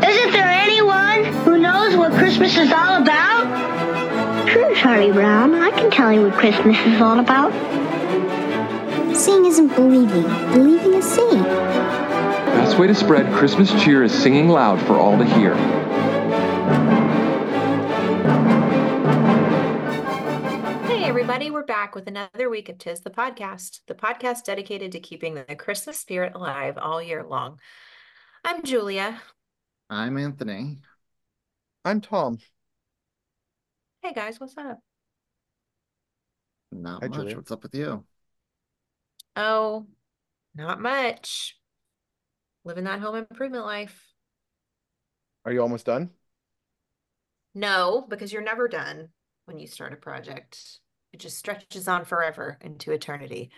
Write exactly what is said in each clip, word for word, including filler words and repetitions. Isn't there anyone who knows what Christmas is all about? Sure, Charlie Brown. I can tell you what Christmas is all about. Seeing isn't believing. Believing is seeing. The best way to spread Christmas cheer is singing loud for all to hear. Everybody, we're back with another week of Tiz the Podcast, the podcast dedicated to keeping the Christmas spirit alive all year long. I'm Julia. I'm Anthony. I'm Tom. Hey guys, what's up? Not Hi, much. Julia. What's up with you? Oh, not much. Living that home improvement life. Are you almost done? No, because you're never done when you start a project. It just stretches on forever into eternity.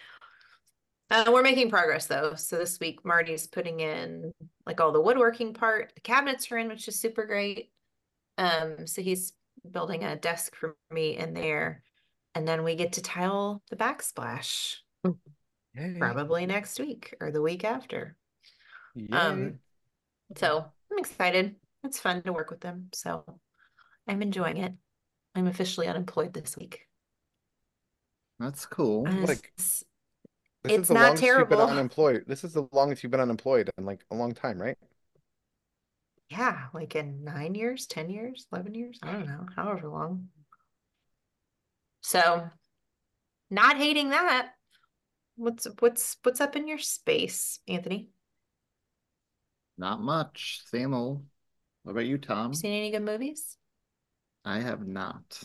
Uh, we're making progress, though. So this week, Marty's putting in, like, all the woodworking part. The cabinets are in, which is super great. Um, so he's building a desk for me in there. And then we get to tile the backsplash. Yay. Probably next week or the week after. Yay. Um, so I'm excited. It's fun to work with them. So I'm enjoying it. I'm officially unemployed this week. That's cool. Uh, like, this it's is the not longest terrible. You've been unemployed. This is the longest you've been unemployed in like a long time, right? Yeah, like in nine years, ten years, eleven years. I don't know, however long. So, not hating that. What's what's what's up in your space, Anthony? Not much. Same old. What about you, Tom? Seen any good movies? I have not.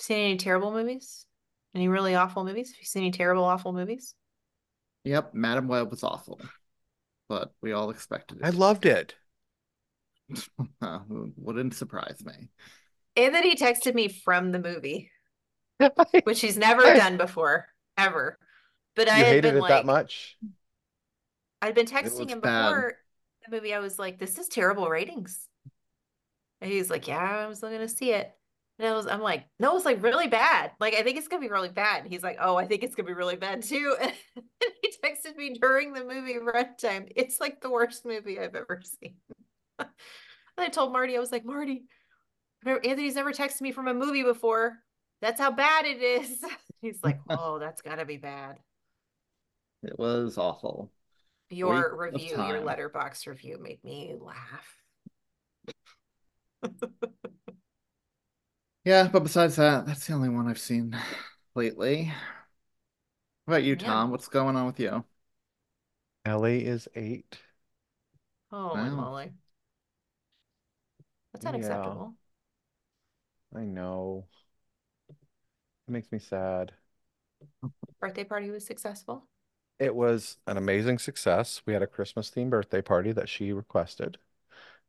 Seen any terrible movies? Any really awful movies? Have you seen any terrible, awful movies? Yep, Madam Webb was awful, but we all expected it. I loved it. Wouldn't surprise me. And then he texted me from the movie, which he's never I, done before, ever. But I hated it like, that much. I'd been texting him bad. Before the movie. I was like, "This is terrible ratings." And he's like, "Yeah, I was still gonna see it." And I was, I'm like, no, it's like really bad. Like, I think it's going to be really bad. And he's like, oh, I think it's going to be really bad too. And he texted me during the movie runtime. It's like the worst movie I've ever seen. And I told Marty, I was like, Marty, Anthony's never texted me from a movie before. That's how bad it is. He's like, oh, that's got to be bad. It was awful. Your Week review, your Letterbox review made me laugh. Yeah, but besides that, that's the only one I've seen lately. What about you, Tom? Yeah. What's going on with you? Ellie is eight. Oh, my Molly. That's unacceptable. Yeah. I know. It makes me sad. Birthday party was successful? It was an amazing success. We had a Christmas-themed birthday party that she requested.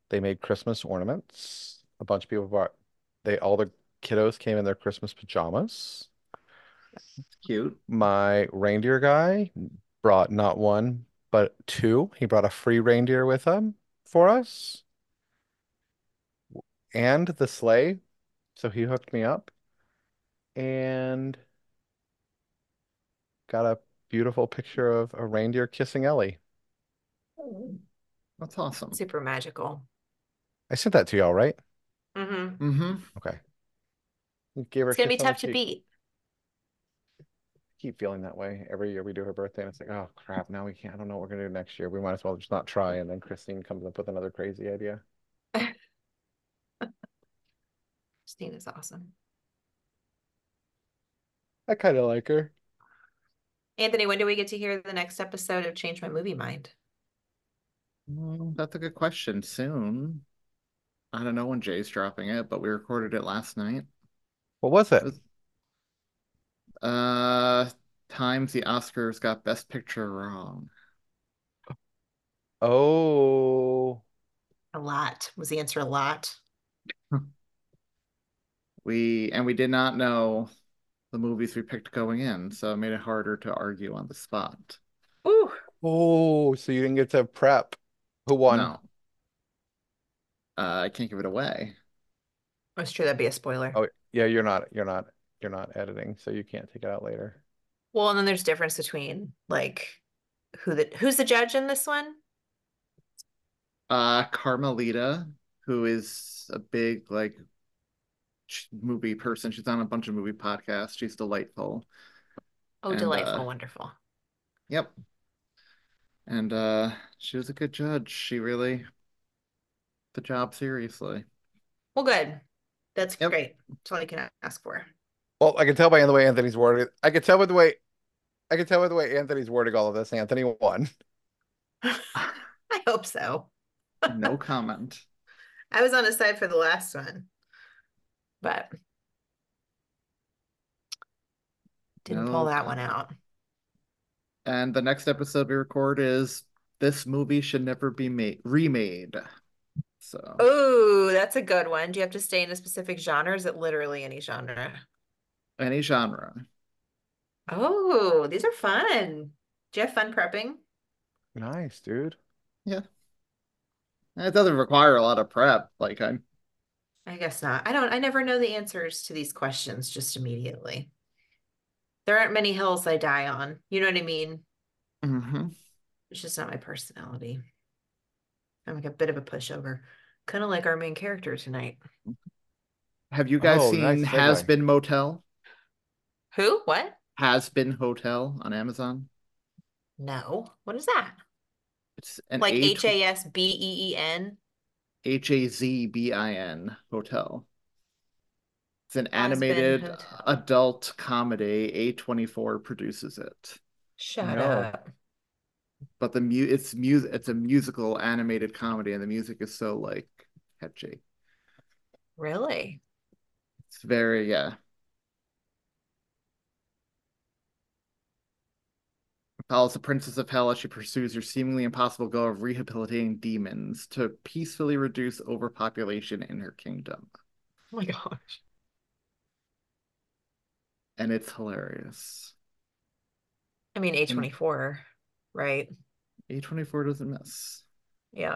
They made Christmas ornaments. A bunch of people bought... They all the kiddos came in their Christmas pajamas. That's cute. My reindeer guy brought not one, but two. He brought a free reindeer with him for us. And the sleigh. So he hooked me up. And got a beautiful picture of a reindeer kissing Ellie. That's awesome. Super magical. I sent that to y'all, right? Mm-hmm. Mm-hmm. Okay. Gave her it's going to be tough to beat. I keep feeling that way. Every year we do her birthday and it's like, oh, crap, now we can't. I don't know what we're going to do next year. We might as well just not try. And then Christine comes up with another crazy idea. Christine is awesome. I kind of like her. Anthony, when do we get to hear the next episode of Change My Movie Mind? Well, that's a good question. Soon. I don't know when Jay's dropping it, but we recorded it last night. What was it? It was, uh, times the Oscars got Best Picture wrong. Oh. A lot was the answer. A lot. We and we did not know the movies we picked going in, so it made it harder to argue on the spot. Ooh. Oh, so you didn't get to prep. Who won? No. Uh, I can't give it away. That's true. That'd be a spoiler. Oh yeah, you're not. You're not. You're not editing, so you can't take it out later. Well, and then there's difference between like who the who's the judge in this one? Uh, Carmelita, who is a big like movie person. She's on a bunch of movie podcasts. She's delightful. Oh, and, delightful, uh, wonderful. Yep. And uh, she was a good judge. She really took the job seriously. Well, good. That's yep. great. That's all you can ask for. Well, I can tell by the way Anthony's wording. I can tell by the way. I can tell by the way Anthony's wording all of this. Anthony won. I hope so. No comment. I was on his side for the last one, but didn't no pull that comment. one out. And the next episode we record is This Movie Should Never Be Made Remade. So, oh, that's a good one. Do you have to stay in a specific genre? Or is it literally any genre? Any genre. Oh, these are fun. Do you have fun prepping? Nice, dude. Yeah. It doesn't require a lot of prep. Like I'm I guess not. I don't I never know the answers to these questions just immediately. There aren't many hills I die on. You know what I mean? Mm-hmm. It's just not my personality. I'm like a bit of a pushover. Kind of like our main character tonight. Have you guys oh, seen nice Hazbin Motel? Who? What? Hazbin Hotel on Amazon. No. What is that? It's an like H A S B E E N? H A Z B I N Hotel. It's an animated adult comedy. A twenty-four produces it. Shut no. up. But the mu it's music it's a musical animated comedy, and the music is so like catchy. Really? It's very yeah. Follows the Princess of Hell as she pursues her seemingly impossible goal of rehabilitating demons to peacefully reduce overpopulation in her kingdom. Oh my gosh. And it's hilarious. I mean, A twenty-four, and right? A twenty-four doesn't miss. Yeah.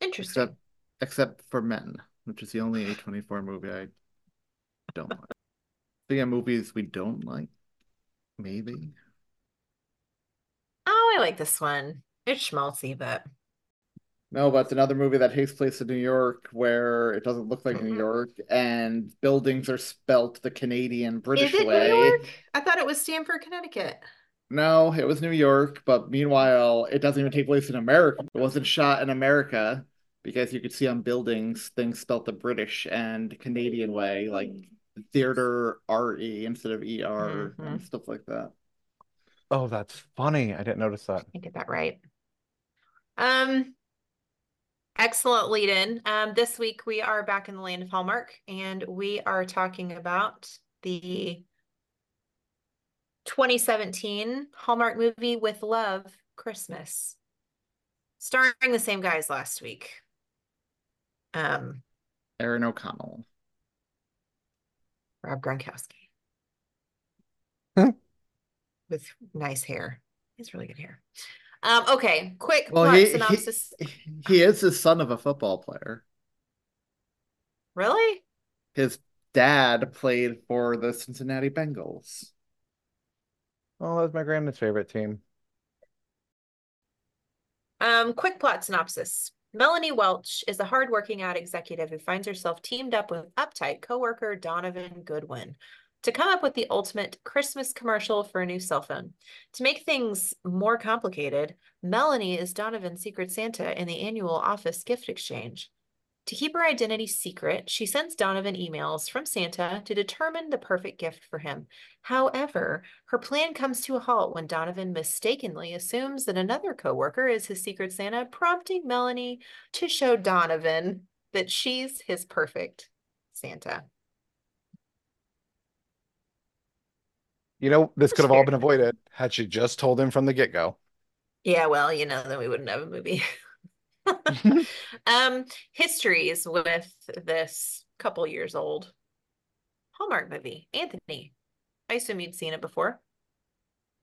Interesting. Except, except for Men, which is the only A twenty-four movie I don't like. So yeah, movies we don't like, maybe. I like this one. It's schmaltzy, but no, but it's another movie that takes place in New York where it doesn't look like mm-hmm. New York, and buildings are spelt the Canadian British way. Is it way. New York? I thought it was Stamford, Connecticut. No, it was New York, but meanwhile, it doesn't even take place in America. It wasn't shot in America because you could see on buildings things spelt the British and Canadian way, like theater R E instead of E R mm-hmm. and stuff like that. Oh, that's funny. I didn't notice that. I get that right. Um, excellent lead in. Um, this week we are back in the land of Hallmark, and we are talking about the twenty seventeen Hallmark movie With Love, Christmas, starring the same guy as last week. Um, Aaron O'Connell. Rob Gronkowski. With nice hair. He's really good hair. Um, okay, quick well, he, synopsis. He, he is the son of a football player. Really? His dad played for the Cincinnati Bengals. Oh, that was my grandma's favorite team. Um, quick plot synopsis. Melanie Welch is a hardworking ad executive who finds herself teamed up with uptight coworker Donovan Goodwin to come up with the ultimate Christmas commercial for a new cell phone. To make things more complicated, Melanie is Donovan's secret Santa in the annual office gift exchange. To keep her identity secret, she sends Donovan emails from Santa to determine the perfect gift for him. However, her plan comes to a halt when Donovan mistakenly assumes that another coworker is his secret Santa, prompting Melanie to show Donovan that she's his perfect Santa. You know, this could have all been avoided had she just told him from the get-go. Yeah, well, you know, then we wouldn't have a movie. um, histories with this couple years old Hallmark movie. Anthony, I assume you'd seen it before.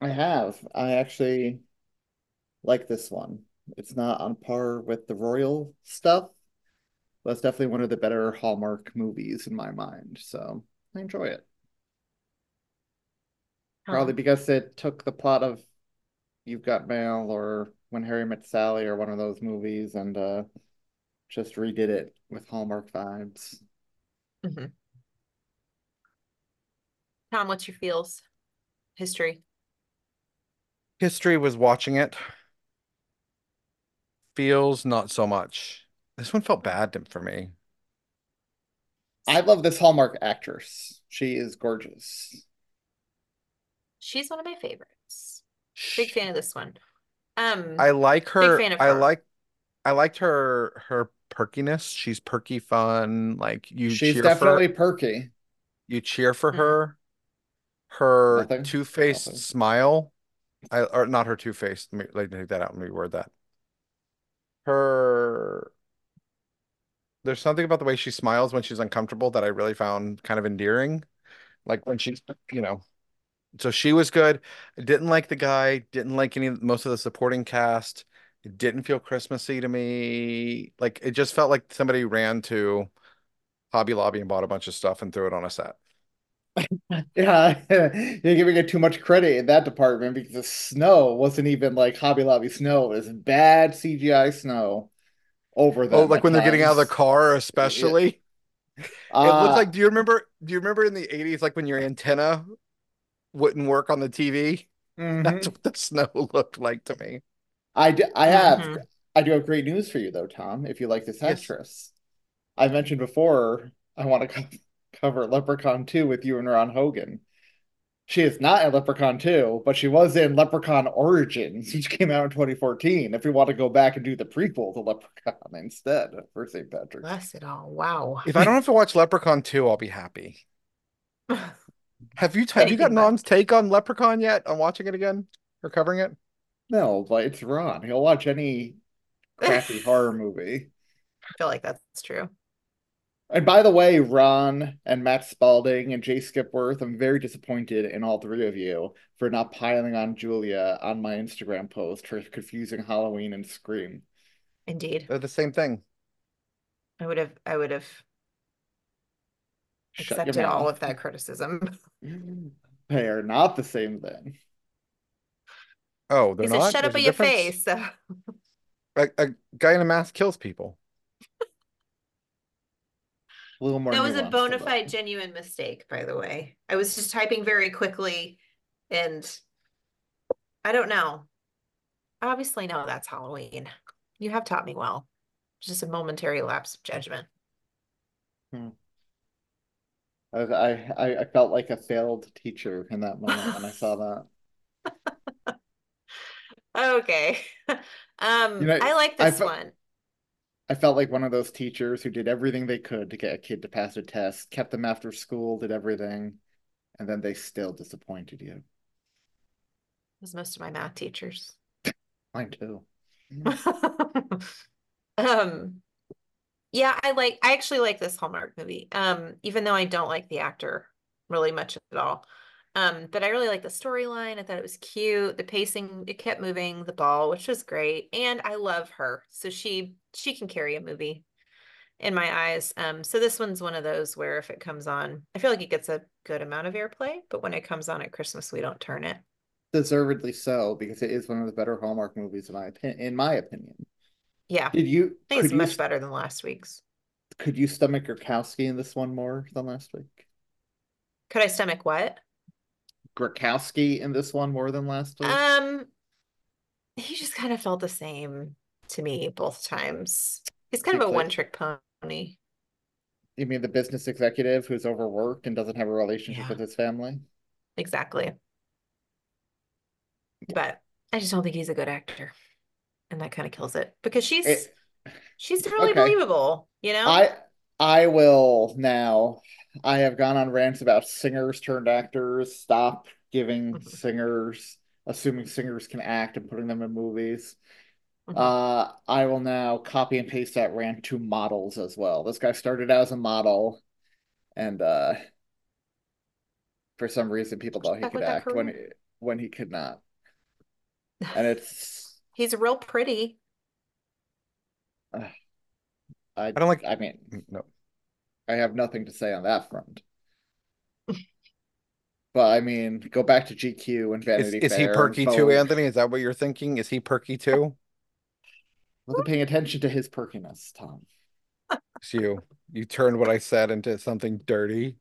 I have. I actually like this one. It's not on par with the royal stuff, but it's definitely one of the better Hallmark movies in my mind. So I enjoy it. Huh. Probably because it took the plot of You've Got Mail or When Harry Met Sally or one of those movies and uh, just redid it with Hallmark vibes. Mm-hmm. Tom, what's your feels? History. History was watching it. Feels not so much. This one felt bad for me. I love this Hallmark actress. She is gorgeous. She's one of my favorites. Big fan of this one. Um, I like her. Big fan of her. I like. I liked her. Her perkiness. She's perky, fun. Like you. She's cheer definitely for, perky. You cheer for mm-hmm. her. Her Nothing. two-faced Nothing. smile. I or not her two-faced. Let me, let me take that out and reword that. Her. There's something about the way she smiles when she's uncomfortable that I really found kind of endearing. Like when she's, you know. So she was good. I didn't like the guy. Didn't like any most of the supporting cast. It didn't feel Christmassy to me. Like it just felt like somebody ran to Hobby Lobby and bought a bunch of stuff and threw it on a set. Yeah, you're giving it too much credit in that department because the snow wasn't even like Hobby Lobby snow. It was bad C G I snow over there. Oh, like when times. They're getting out of the car, especially. Yeah. Uh, it looks like. Do you remember? Do you remember in the eighties, like when your antenna wouldn't work on the T V? Mm-hmm. That's what the snow looked like to me. I do, I have mm-hmm. I do have great news for you though, Tom. If you like this actress, yes. I mentioned before I want to co- cover Leprechaun two with you and Ron Hogan. She is not in Leprechaun two, but she was in Leprechaun Origins, which came out in twenty fourteen. If we want to go back and do the prequel to Leprechaun instead for Saint Patrick's. Bless it all! Wow. If I don't have to watch Leprechaun two, I'll be happy. Have you t- have you gotten Ron's take on Leprechaun yet? On watching it again or covering it? No, but it's Ron. He'll watch any crappy horror movie. I feel like that's true. And by the way, Ron and Matt Spalding and Jay Skipworth, I'm very disappointed in all three of you for not piling on Julia on my Instagram post for confusing Halloween and Scream. Indeed, they're the same thing. I would have. I would have. Accepted all of that criticism. They are not the same thing. Oh, they're not? Shut up at your face. a, a guy in a mask kills people. A little more. That was a bona fide, genuine mistake, by the way. I was just typing very quickly, and I don't know. Obviously, no, that's Halloween. You have taught me well. Just a momentary lapse of judgment. Hmm. I, I I felt like a failed teacher in that moment when I saw that. Okay. Um, you know, I like this I fe- one. I felt like one of those teachers who did everything they could to get a kid to pass a test, kept them after school, did everything, and then they still disappointed you. As most of my math teachers. Mine too. um. Yeah, I like. I actually like this Hallmark movie, um, even though I don't like the actor really much at all. Um, but I really like the storyline. I thought it was cute. The pacing, it kept moving the ball, which was great. And I love her, so she she can carry a movie in my eyes. Um, so this one's one of those where if it comes on, I feel like it gets a good amount of airplay. But when it comes on at Christmas, we don't turn it. Deservedly so, because it is one of the better Hallmark movies in my opinion. In my opinion. Yeah, Did you, I think it's much you, better than last week's. Could you stomach Gronkowski in this one more than last week? Could I stomach what? Gronkowski in this one more than last week? Um, he just kind of felt the same to me both times. He's kind He's of a like, one-trick pony. You mean the business executive who's overworked and doesn't have a relationship yeah. with his family? Exactly. But I just don't think he's a good actor. And that kind of kills it because she's it, she's really okay. believable, you know. I I will now. I have gone on rants about singers turned actors. Stop giving mm-hmm. singers, assuming singers can act and putting them in movies. Mm-hmm. Uh, I will now copy and paste that rant to models as well. This guy started out as a model, and uh, for some reason, people thought he could act when he, when he could not. And it's he's real pretty. Uh, I, I don't like. I mean, no, I have nothing to say on that front. But I mean, go back to G Q and Vanity Fair. Is, is he perky too, Anthony? Is that what you're thinking? Is he perky too? I wasn't paying attention to his perkiness, Tom. It's you. You turned what I said into something dirty.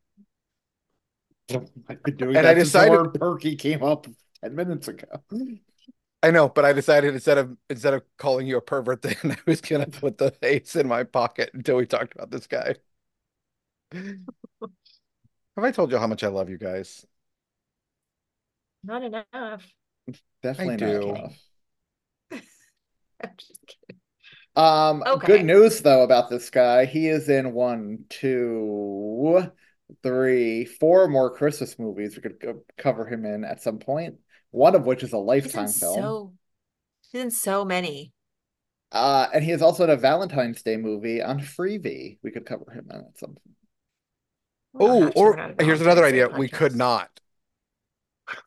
I've been doing and that I decided the word perky came up ten minutes ago. I know, but I decided instead of instead of calling you a pervert, then I was gonna put the ace in my pocket until we talked about this guy. Have I told you how much I love you guys? Not enough. Definitely I do. Not enough. I'm just kidding. Um, okay. Good news though about this guy. He is in one, two, three, four more Christmas movies we could go cover him in at some point. One of which is a Lifetime he's film. So, he's in so many. Uh, and he is also in a Valentine's Day movie on Freevee. We could cover him in at some point. Oh, or here's another idea. We could not.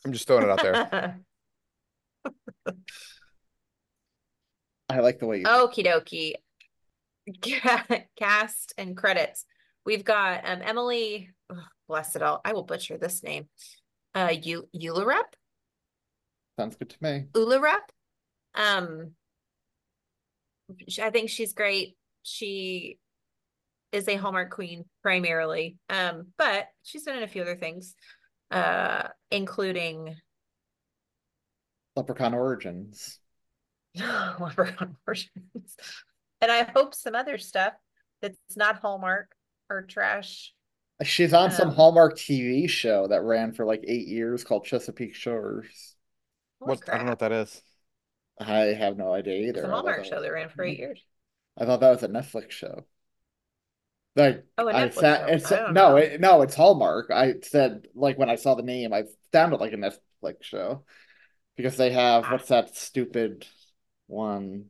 I'm just throwing it out there. I like the way you... Okie dokie. Cast and credits. We've got um, Emily... Oh, bless it all. I will butcher this name. Uh, you, Ularep? Sounds good to me. Ularep? Um, I think she's great. She... is a Hallmark queen primarily, um, but she's been in a few other things, uh, including Leprechaun Origins. Leprechaun Origins, and I hope some other stuff that's not Hallmark or trash. She's on um, some Hallmark T V show that ran for like eight years called Chesapeake Shores. What I don't know what that is. I have no idea either. It's a Hallmark show that ran for eight years. I thought that was a Netflix show. Like oh, I said, it's I no, it, no, it's Hallmark. I said like when I saw the name, I sounded like a Netflix show because they have ah. what's that stupid one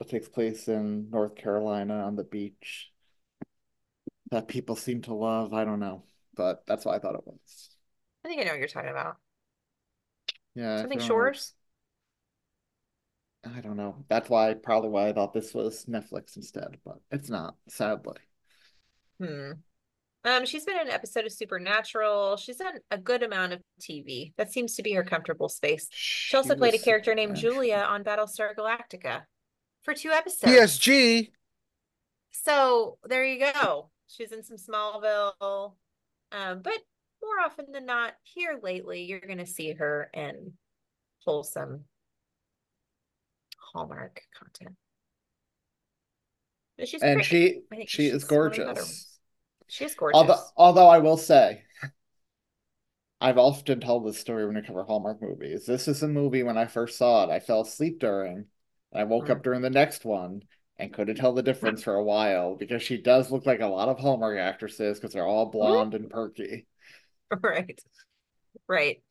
that takes place in North Carolina on the beach that people seem to love. I don't know, but that's what I thought it was. I think I know what you're talking about. Yeah, something I Shores. Know. I don't know. That's why probably why I thought this was Netflix instead, but it's not, sadly. Hmm. Um, she's been in an episode of Supernatural. She's done a good amount of T V. That seems to be her comfortable space. She, she also played a character named Julia on Battlestar Galactica for two episodes. P S G. So there you go. She's in some Smallville. Um, but more often than not, here lately, you're going to see her in wholesome Hallmark content. But she's and great. she she she's is gorgeous. She is gorgeous. Although, although I will say, I've often told this story when I cover Hallmark movies. This is a movie when I first saw it, I fell asleep during, and I woke mm. up during the next one and couldn't tell the difference for a while because she does look like a lot of Hallmark actresses because they're all blonde mm. and perky. Right, right.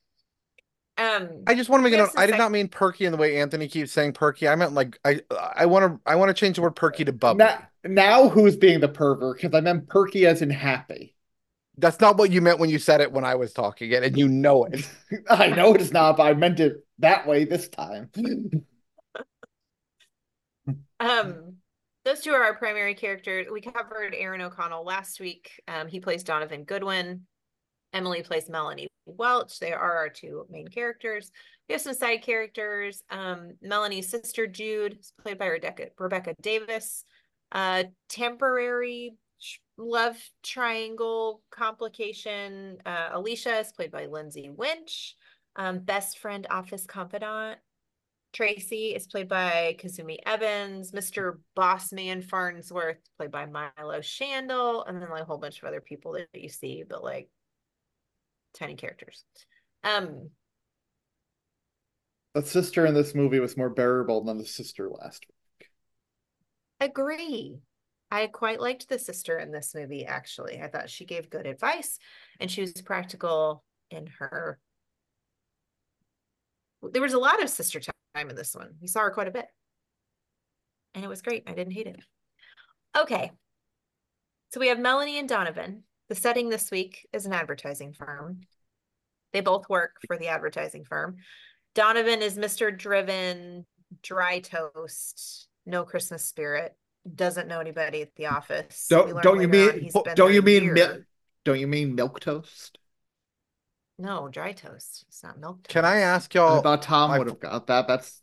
Um, I just want to make a note. I did not mean perky in the way Anthony keeps saying perky. I meant like I I want to I want to change the word perky to bubbly. Now, now who's being the pervert? Because I meant perky as in happy. That's not what you meant when you said it when I was talking it, and you know it. I know it's not, but I meant it that way this time. um, those two are our primary characters. We covered Aaron O'Connell last week. Um, he plays Donovan Goodwin. Emily plays Melanie Welch. They are our two main characters. We have some side characters. Um, Melanie's sister, Jude, is played by Rebecca, Rebecca Davis. Uh, temporary love triangle complication. Uh, Alicia is played by Lindsay Winch. Um, best friend, office confidant. Tracy is played by Kazumi Evans. Mister Bossman Farnsworth, played by Milo Shandel. And then like a whole bunch of other people that you see, but like tiny characters. Um, the sister in this movie was more bearable than the sister last week. Agree. I quite liked the sister in this movie, actually. I thought she gave good advice, and she was practical in her... There was a lot of sister time in this one. We saw her quite a bit. and it was great. I didn't hate it. Okay. So we have Melanie and Donovan. The setting this week is an advertising firm. They both work for the advertising firm. Donovan is Mister Driven, dry toast, no Christmas spirit, doesn't know anybody at the office. Don't don't you mean don't you mean mil- don't you mean milk toast? No, dry toast. It's not milk toast. Can I ask y'all? I thought Tom would have got that. That's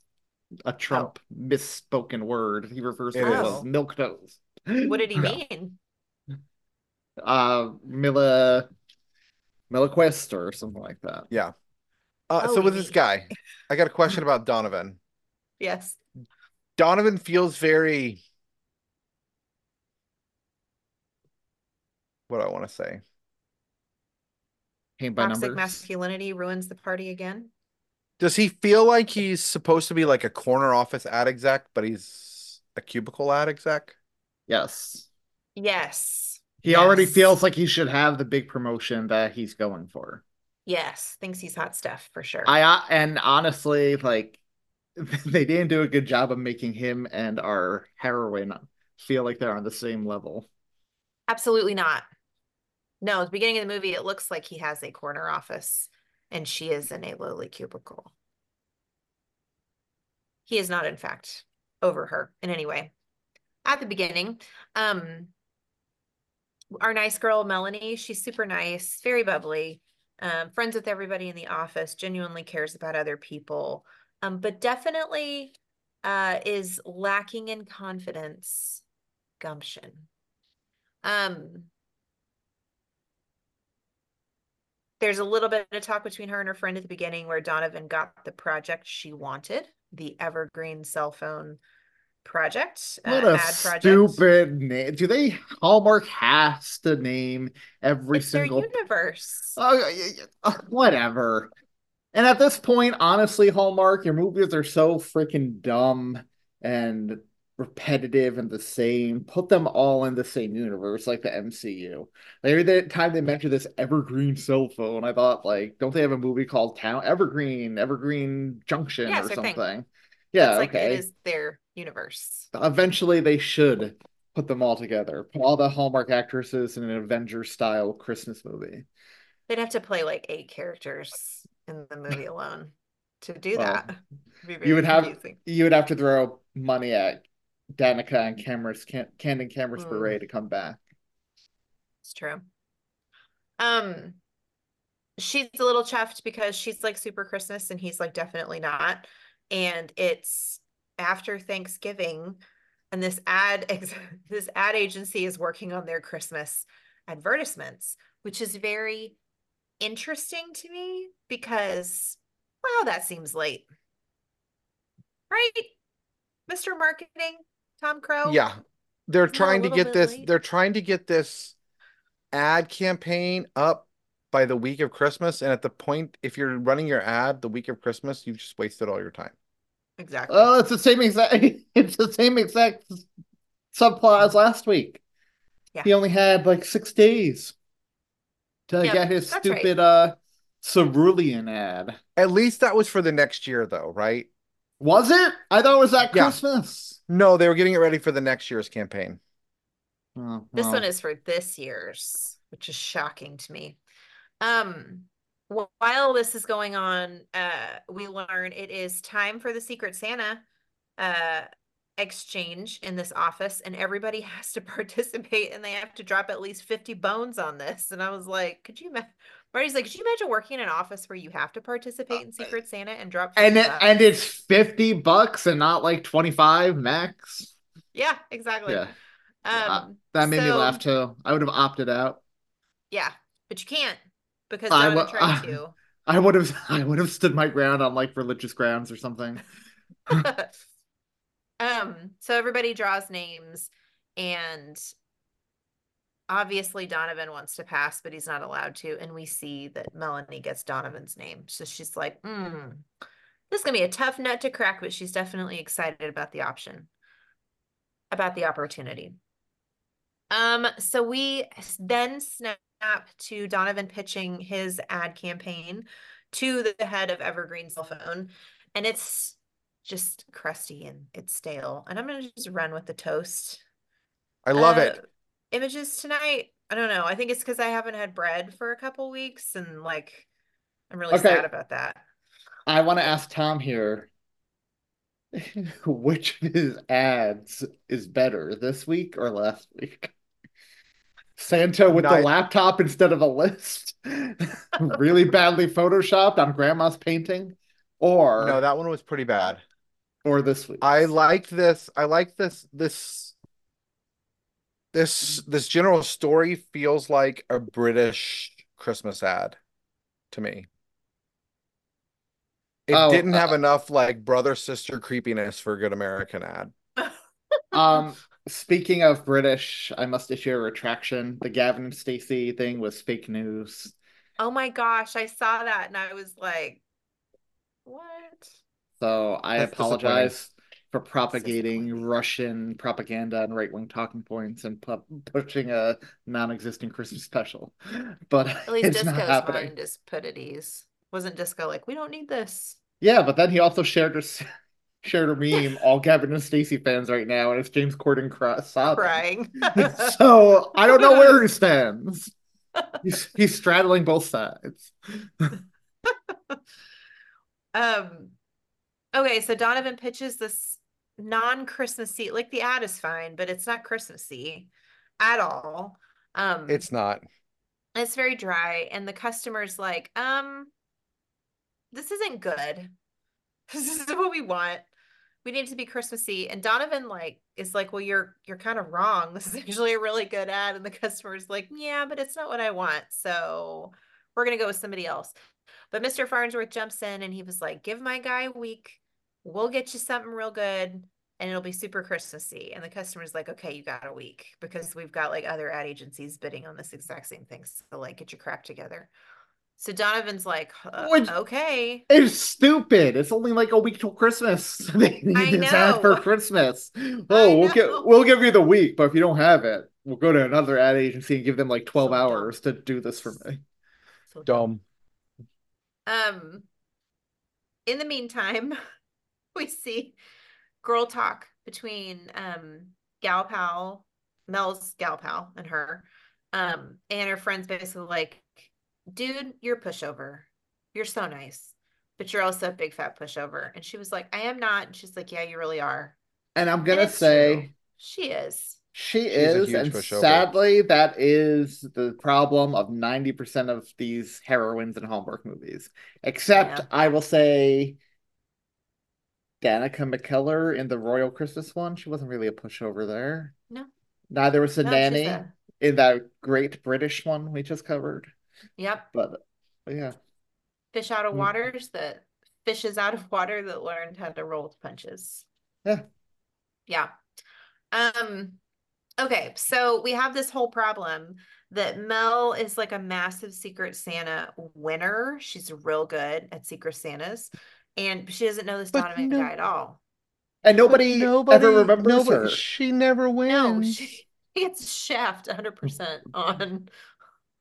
a Trump oh. misspoken word. He refers to it oh. as milk toast. What did he no. mean? Uh, Mila, Mila Quest or something like that. Yeah. Uh, oh, so with this guy, I got a question about Donovan. Yes. Donovan feels very, what do I want to say? Paint by numbers. Toxic masculinity ruins the party again. Does he feel like he's supposed to be like a corner office ad exec, but he's a cubicle ad exec? Yes. Yes. He yes. already feels like he should have the big promotion that he's going for. Yes, thinks he's hot stuff for sure. I and honestly, like, they didn't do a good job of making him and our heroine feel like they're on the same level. Absolutely not. No, at the beginning of the movie, it looks like he has a corner office and she is in a lowly cubicle. He is not, in fact, over her in any way. At the beginning, um, our nice girl, Melanie, she's super nice, very bubbly. Um, friends with everybody in the office, genuinely cares about other people, um, but definitely uh, is lacking in confidence, gumption. Um, there's a little bit of talk between her and her friend at the beginning where Donovan got the project she wanted, the Evergreen cell phone project. What uh, a ad project. Stupid name. Do they Hallmark has to name every it's single their universe? Uh, uh, whatever. And at this point, honestly, Hallmark, your movies are so freaking dumb and repetitive and the same. Put them all in the same universe, like the M C U. Like, every the time they mentioned this Evergreen cell phone, I thought, like, don't they have a movie called Town Evergreen, Evergreen Junction, yeah, or something? Thing. Yeah, it's like okay. It is their universe. Eventually, they should put them all together. Put all the Hallmark actresses in an Avengers-style Christmas movie. They'd have to play like eight characters in the movie alone to do well, that. You would confusing. have you would have to throw money at Danica and Cameron's Can- Candon Cameron's mm. Beret to come back. It's true. Um, she's a little chuffed because she's like super Christmas, and he's like definitely not. And it's after Thanksgiving, and this ad ex- this ad agency is working on their Christmas advertisements, which is very interesting to me because, wow, that seems late. Right? Mister Marketing, Tom Crow? Yeah. They're Isn't trying to get this late? They're trying to get this ad campaign up by the week of Christmas, and at the point, if you're running your ad the week of Christmas, you've just wasted all your time. Exactly. Oh, it's the same exact. It's the same exact subplot as last week. Yeah. He only had like six days to yep, get his stupid right. uh cerulean ad. At least that was for the next year, though, right? Was it? I thought it was that yeah. Christmas. No, they were getting it ready for the next year's campaign. Oh, well. This one is for this year's, which is shocking to me. Um, while this is going on, uh, we learn it is time for the Secret Santa uh, exchange in this office, and everybody has to participate, and they have to drop at least fifty bones on this. And I was like, could you imagine? Marty's like, could you imagine working in an office where you have to participate in Secret Santa and drop and it, and it's fifty bucks and not like twenty-five max? Yeah, exactly. Yeah. Um, that made so, me laugh too. I would have opted out. Yeah, but you can't. Because I would try to. I would have I would have stood my ground on like religious grounds or something. um, so everybody draws names, and obviously Donovan wants to pass, but he's not allowed to. And we see that Melanie gets Donovan's name. So she's like, hmm, this is gonna be a tough nut to crack, but she's definitely excited about the option, about the opportunity. Um, so we then snap Up to Donovan pitching his ad campaign to the head of Evergreen Cell Phone, and it's just crusty and it's stale. And I'm going to just run with the toast. I love uh, it. Images tonight, I don't know. I think it's because I haven't had bread for a couple weeks, and like I'm really okay. sad about that. I want to ask Tom here, which of his ads is better, this week or last week? Santa with Not... the laptop instead of a list, really badly photoshopped on grandma's painting, or no, that one was pretty bad. Or this week, I liked this. I like this. This this this general story feels like a British Christmas ad to me. It oh, didn't have uh, enough like brother sister creepiness for a good American ad. Um. Speaking of British, I must issue a retraction. The Gavin and Stacey thing was fake news. Oh my gosh, I saw that and I was like, what? So I That's apologize for propagating Russian propaganda and right-wing talking points and pu pushing a non-existent Christmas special. But at least it's Disco's mind is put at ease. Wasn't Disco like, we don't need this? Yeah, but then he also shared his... shared a meme, all Gavin and Stacey fans right now, and it's James Corden crying. So I don't know where he stands. He's, he's straddling both sides. um. Okay, so Donovan pitches this non-Christmassy, like the ad is fine, but it's not Christmassy at all. Um, it's not. It's very dry, and the customer's like, um, this isn't good. This is what we want. We need it to be Christmassy. And Donovan like is like, well, you're you're kind of wrong. This is actually a really good ad. And the customer's like, yeah, but it's not what I want. So we're gonna go with somebody else. But Mister Farnsworth jumps in and he was like, give my guy a week. We'll get you something real good and it'll be super Christmassy. And the customer's like, okay, you got a week because we've got like other ad agencies bidding on this exact same thing. So like get your crap together. So Donovan's like, uh, okay. It's stupid. It's only like a week till Christmas. They need this ad for Christmas. Oh, we'll get we'll give you the week, but if you don't have it, we'll go to another ad agency and give them like twelve so hours dumb. to do this for me. So dumb. Um. In the meantime, we see girl talk between um gal pal, Mel's gal pal, and her, um, and her friends basically like, dude, you're a pushover. You're so nice, but you're also a big fat pushover. And she was like, I am not. And she's like, yeah, you really are. And I'm going to say true. she is. She She's is. And pushover. Sadly, that is the problem of ninety percent of these heroines in Hallmark movies. Except yeah. I will say Danica McKellar in the Royal Christmas one. She wasn't really a pushover there. No. Neither was the no, nanny a... in that great British one we just covered. Yep. But, but yeah, fish out of waters that fishes out of water that learned how to roll punches. Yeah. Yeah. Um. Okay, so we have this whole problem that Mel is like a massive Secret Santa winner. She's real good at Secret Santas, and she doesn't know this but Donovan no, guy at all. And nobody, nobody ever remembers nobody, her. She never wins. No, she gets shafted one hundred percent on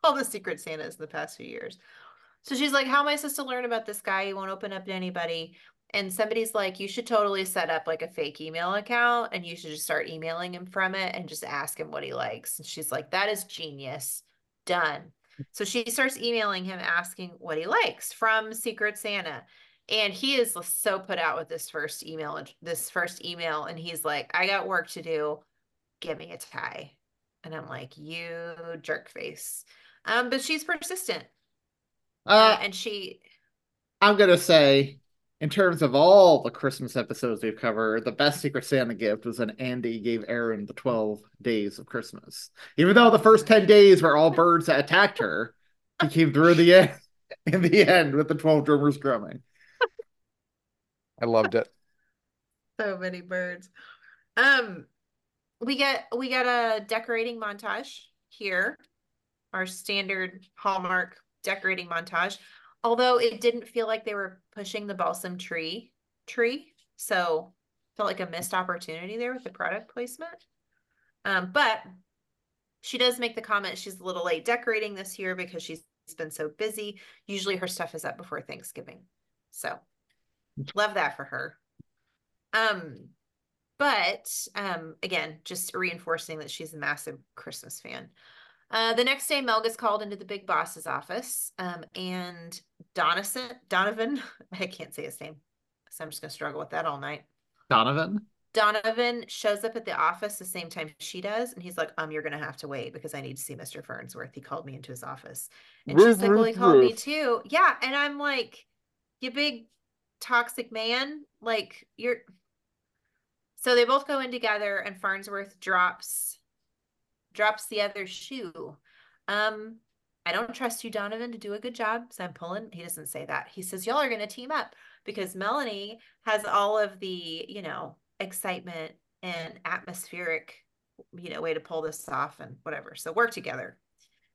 all the Secret Santas in the past few years. So she's like, how am I supposed to learn about this guy? He won't open up to anybody. And somebody's like, you should totally set up like a fake email account and you should just start emailing him from it and just ask him what he likes. And she's like, that is genius. Done. So she starts emailing him asking what he likes from Secret Santa. And he is so put out with this first email, this first email. And he's like, I got work to do. Give me a tie. And I'm like, you jerk face. Um, but she's persistent. Uh, uh, and she... I'm going to say, in terms of all the Christmas episodes we've covered, the best Secret Santa gift was when Andy gave Aaron the twelve days of Christmas. Even though the first ten days were all birds that attacked her, he came through the end, in the end with the twelve drummers drumming. I loved it. So many birds. Um, we get, we got a decorating montage here. Our standard Hallmark decorating montage, although it didn't feel like they were pushing the balsam tree tree. So felt like a missed opportunity there with the product placement. Um, but she does make the comment. She's a little late decorating this year because she's been so busy. Usually her stuff is up before Thanksgiving. So love that for her. Um, but um, again, just reinforcing that she's a massive Christmas fan. Uh, the next day, Mel gets called into the big boss's office, um, and Donison, Donovan, I can't say his name, so I'm just going to struggle with that all night. Donovan? Donovan shows up at the office the same time she does, and he's like, um, you're going to have to wait because I need to see Mister Fernsworth. He called me into his office. And she's like, well, he called me too. Yeah, and I'm like, you big toxic man, like, you're... So they both go in together, and Fernsworth drops... drops the other shoe. Um, I don't trust you, Donovan, to do a good job. So I'm pulling. He doesn't say that. He says, y'all are going to team up because Melanie has all of the, you know, excitement and atmospheric, you know, way to pull this off and whatever. So work together.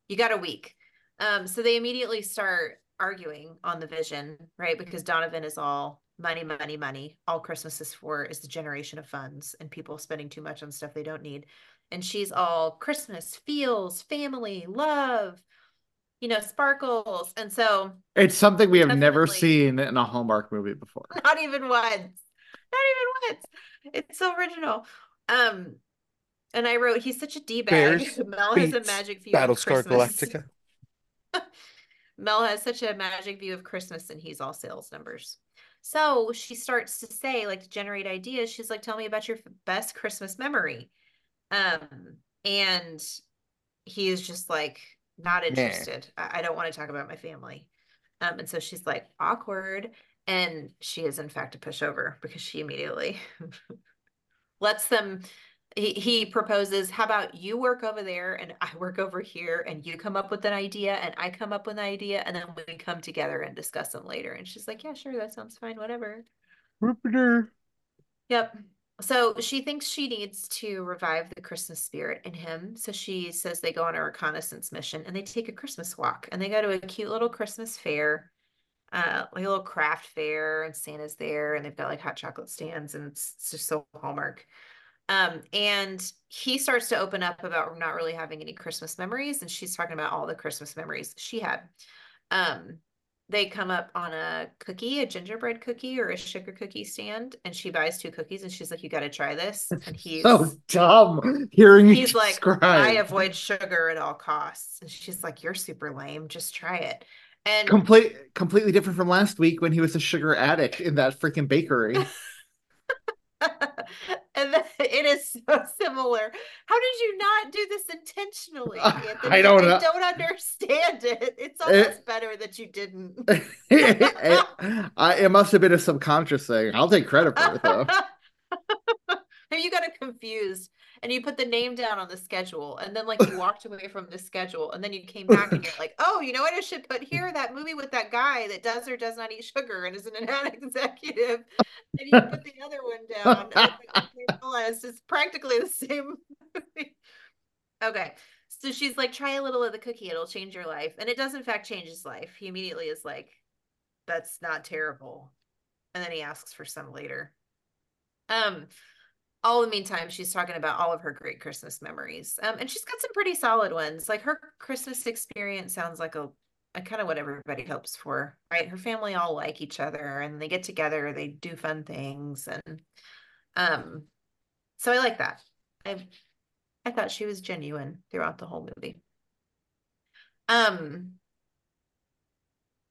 You got a week. Um, so they immediately start arguing on the vision, right? Because Donovan is all money, money, money. All Christmas is for is the generation of funds and people spending too much on stuff they don't need. And she's all Christmas feels, family, love, you know, sparkles. And so it's something we have never seen in a Hallmark movie before. Not even once. Not even once. It's so original. Um, and I wrote, he's such a D-bag. Mel has a magic view of Christmas. Mel has such a magic view of Christmas, and he's all sales numbers. So she starts to say, like, to generate ideas. She's like, tell me about your best Christmas memory. Um, and he is just like, not interested. Nah. I, I don't want to talk about my family. Um, and so she's like, awkward. And she is in fact a pushover because she immediately lets them, he, he proposes, how about you work over there and I work over here and you come up with an idea and I come up with an idea and then we come together and discuss them later. And she's like, yeah, sure. That sounds fine. Whatever. Yep. So she thinks she needs to revive the Christmas spirit in him. So she says they go on a reconnaissance mission and they take a Christmas walk and they go to a cute little Christmas fair, uh, like a little craft fair, and Santa's there and they've got like hot chocolate stands and it's, it's just so Hallmark. Um, and he starts to open up about not really having any Christmas memories, and she's talking about all the Christmas memories she had. Um, They come up on a cookie, a gingerbread cookie or a sugar cookie stand, and she buys two cookies and she's like, you got to try this. And he's so dumb hearing you He's like, describe. I avoid sugar at all costs. And she's like, you're super lame. Just try it. And Complete, completely different from last week when he was a sugar addict in that freaking bakery. And then, it is so similar. How did you not do this intentionally, Anthony? I don't know. I don't understand it. It's almost it, better that you didn't. it, it, I, it must have been a subconscious thing. I'll take credit for it, though. You got it confused, and you put the name down on the schedule, and then, like, you walked away from the schedule, and then you came back, and you're like, oh, you know what I should put here? That movie with that guy that does or does not eat sugar and isn't an ad executive. And you put the other one down. And I realized it's practically the same movie. Okay. So she's like, try a little of the cookie. It'll change your life. And it does, in fact, change his life. He immediately is like, that's not terrible. And then he asks for some later. Um... All the meantime, she's talking about all of her great Christmas memories. Um, and she's got some pretty solid ones. Like, her Christmas experience sounds like a, a kind of what everybody hopes for, right? Her family all like each other, and they get together, they do fun things. And um, so I like that. I I thought she was genuine throughout the whole movie. Um,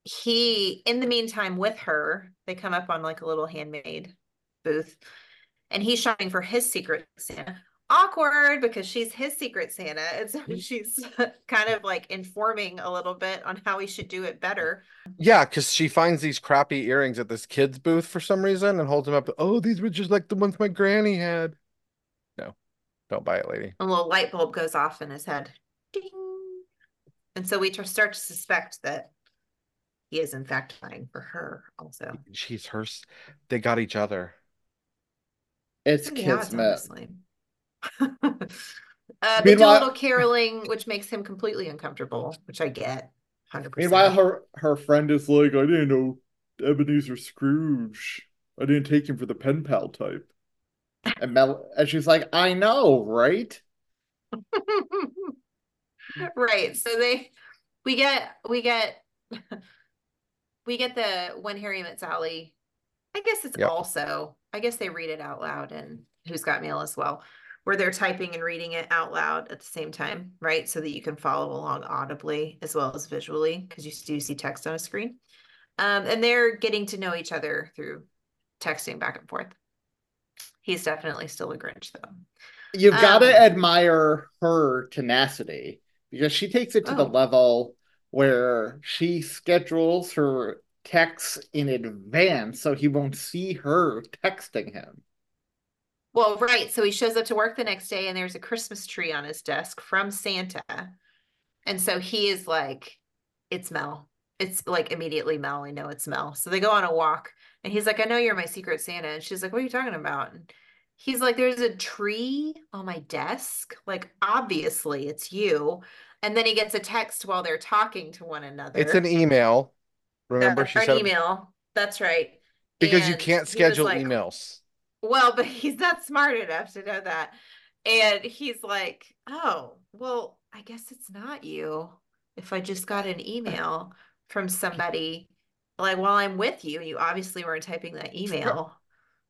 he, in the meantime, with her, they come up on like a little handmade booth. And he's shopping for his secret Santa. Awkward, because she's his secret Santa. And so she's kind of like informing a little bit on how he should do it better. Yeah, because she finds these crappy earrings at this kid's booth for some reason and holds them up. Oh, these were just like the ones my granny had. No, don't buy it, lady. A little light bulb goes off in his head. Ding. And so we start to suspect that he is, in fact, lying for her also. She's hers. They got each other. It's kismet. Yeah, uh, they do a little caroling, which makes him completely uncomfortable, which I get one hundred percent. Meanwhile, her, her friend is like, I didn't know Ebenezer Scrooge. I didn't take him for the pen pal type. And, Mel- and she's like, I know, right? Right. So they, we get, we get, we get the When Harry Met Sally. I guess it's yep. also I guess they read it out loud, and Who's Got Mail as well, where they're typing and reading it out loud at the same time, right? So that you can follow along audibly as well as visually, because you do see text on a screen. Um, and they're getting to know each other through texting back and forth. He's definitely still a Grinch, though. You've um, got to admire her tenacity, because she takes it to oh. the level where she schedules her texts in advance so he won't see her texting him. Well, right. So he shows up to work the next day and there's a Christmas tree on his desk from Santa. And so he is like, it's Mel. It's like immediately Mel. I know it's Mel. So they go on a walk and he's like, I know you're my secret Santa. And she's like, what are you talking about? And he's like, there's a tree on my desk. Like, obviously it's you. And then he gets a text while they're talking to one another. It's an email. Remember, she said an email. That's right. Because you can't schedule emails. Well, but he's not smart enough to know that. And he's like, oh, well, I guess it's not you if I just got an email from somebody, like, while I'm with you. You obviously weren't typing that email.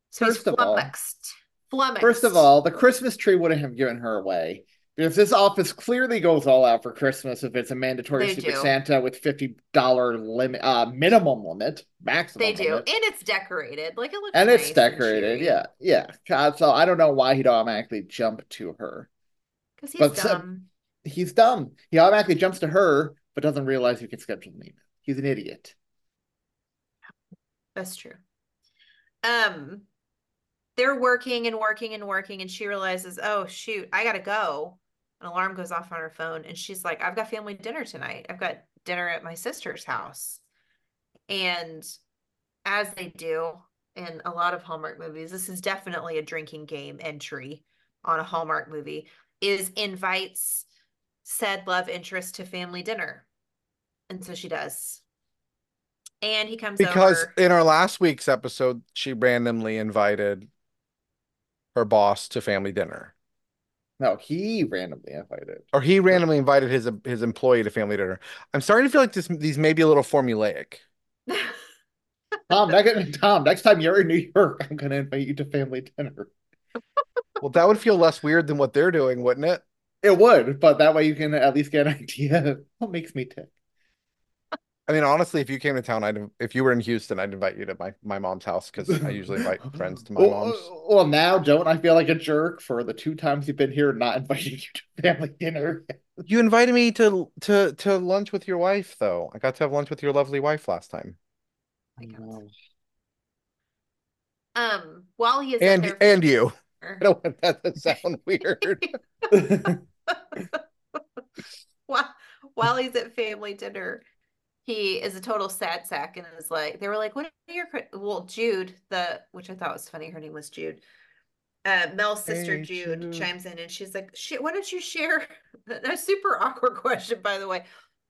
So he's flummoxed. Flummoxed. First of all, the Christmas tree wouldn't have given her away, because this office clearly goes all out for Christmas if it's a mandatory Secret Santa with fifty dollars limit, uh, minimum limit, maximum limit. They do. And it's decorated. Like, it looks And nice it's decorated. And yeah. Yeah. God, so I don't know why he'd automatically jump to her. Because he's but dumb. So, he's dumb. He automatically jumps to her, but doesn't realize you can schedule an email. He's an idiot. That's true. Um, They're working and working and working, and she realizes, oh, shoot, I got to go. An alarm goes off on her phone, and she's like, I've got family dinner tonight. I've got dinner at my sister's house. And as they do in a lot of Hallmark movies, this is definitely a drinking game entry on a Hallmark movie, is invites said love interest to family dinner. And so she does. And he comes because over. Because in our last week's episode, she randomly invited her boss to family dinner. No, he randomly invited. Or he randomly invited his his employee to family dinner. I'm starting to feel like this these may be a little formulaic. Tom, next, Tom, next time you're in New York, I'm going to invite you to family dinner. Well, that would feel less weird than what they're doing, wouldn't it? It would, but that way you can at least get an idea of what makes me tick. I mean, honestly, if you came to town, I'd if you were in Houston, I'd invite you to my, my mom's house, because I usually invite friends to my well, mom's. Well, now don't I feel like a jerk for the two times you've been here not inviting you to family dinner? You invited me to to to lunch with your wife, though. I got to have lunch with your lovely wife last time. I know. Um, while he is and there and you, I don't want that to sound weird. while, while he's at family dinner. He is a total sad sack and is like, they were like, what are your, well, Jude, the, which I thought was funny. Her name was Jude. Uh, Mel's sister, hey, Jude, Jude, chimes in and she's like, shit, why don't you share, a super awkward question, by the way.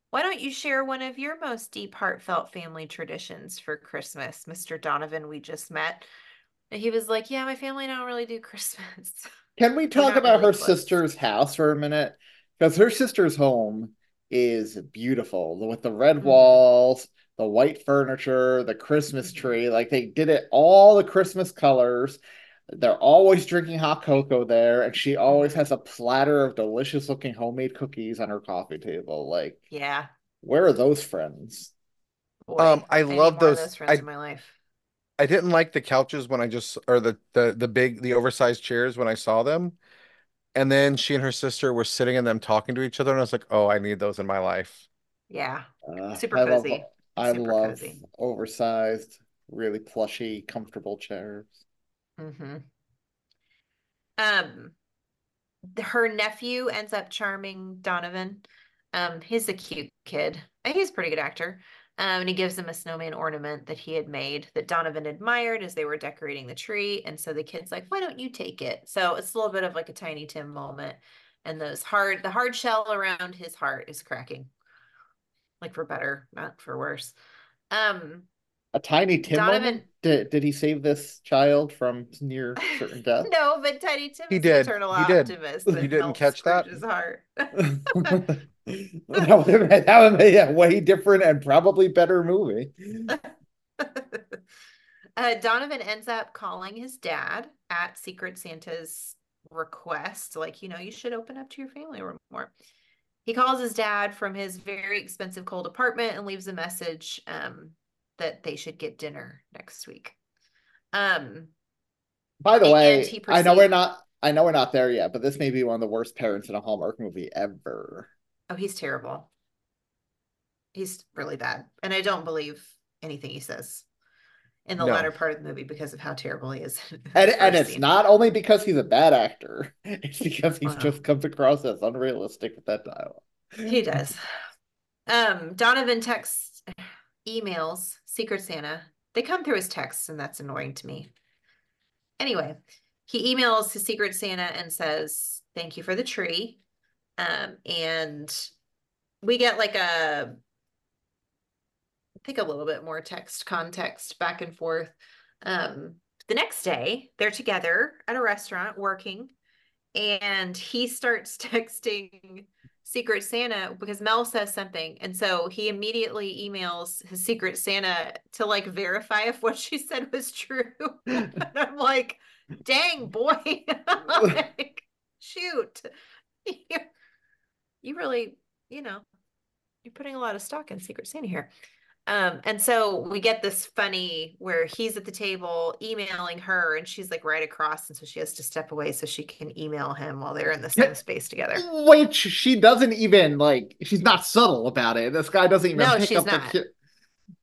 Why don't you share one of your most deep, heartfelt family traditions for Christmas, Mister Donovan we just met? And he was like, yeah, my family don't really do Christmas. Can we talk about really her close. sister's house for a minute? Because her sister's home is beautiful with the red walls, the white furniture, the Christmas tree. Like, they did it all the Christmas colors. They're always drinking hot cocoa there, and she always has a platter of delicious looking homemade cookies on her coffee table. Like, yeah, where are those friends? Boy, um I, I love those, those friends I, in my life. I didn't like the couches when I just or the the the big the oversized chairs when I saw them. And then she and her sister were sitting in them talking to each other. And I was like, oh, I need those in my life. Yeah. Uh, Super I cozy. Love, I Super love cozy. Oversized, really plushy, comfortable chairs. Mm-hmm. Um, her nephew ends up charming Donovan. Um, he's a cute kid. And he's a pretty good actor. Um, and he gives him a snowman ornament that he had made that Donovan admired as they were decorating the tree. And so the kid's like, why don't you take it? So it's a little bit of like a Tiny Tim moment. And those hard, the hard shell around his heart is cracking. Like, for better, not for worse. Um, a Tiny Tim Donovan, moment? Did, did he save this child from near certain death? No, but Tiny Tim is an eternal optimist. You didn't catch that? His heart. That would have, that would have made a way different and probably better movie. Uh, Donovan ends up calling his dad at Secret Santa's request. Like, you know, you should open up to your family more. He calls his dad from his very expensive cold apartment and leaves a message um, that they should get dinner next week. Um, By the way, perceived- I know we're not I know we're not there yet, but this may be one of the worst parents in a Hallmark movie ever. Oh, he's terrible. He's really bad. And I don't believe anything he says in the no. latter part of the movie because of how terrible he is. And, and it's not only because he's a bad actor. It's because he wow. just comes across as unrealistic with that dialogue. He does. Um, Donovan texts, emails, Secret Santa. They come through his texts, and that's annoying to me. Anyway, he emails his Secret Santa and says, thank you for the tree. Um, and we get like a, I think a little bit more text context back and forth. Um, the next day, they're together at a restaurant working. And he starts texting Secret Santa because Mel says something. And so he immediately emails his Secret Santa to like verify if what she said was true. And I'm like, dang, boy. Like, shoot. You, you really, you know, you're putting a lot of stock in Secret Santa here. Um, and so we get this funny where he's at the table emailing her and she's like right across. And so she has to step away so she can email him while they're in the same space together. Wait, she doesn't even like, she's not subtle about it. This guy doesn't even no, pick she's up not. The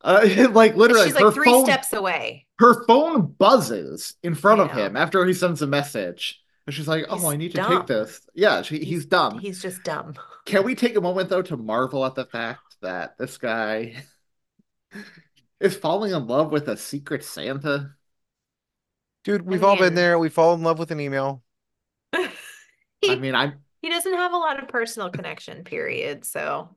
uh, like literally she's like her three phone, steps away. Her phone buzzes in front of him after he sends a message. And she's like, oh, he's I need dumb. to take this. Yeah, she, he's, he's dumb. He's just dumb. Can we take a moment though to marvel at the fact that this guy is falling in love with a Secret Santa? Dude, we've I mean, all been there. We fall in love with an email. he, I mean, I he doesn't have a lot of personal connection, period. So,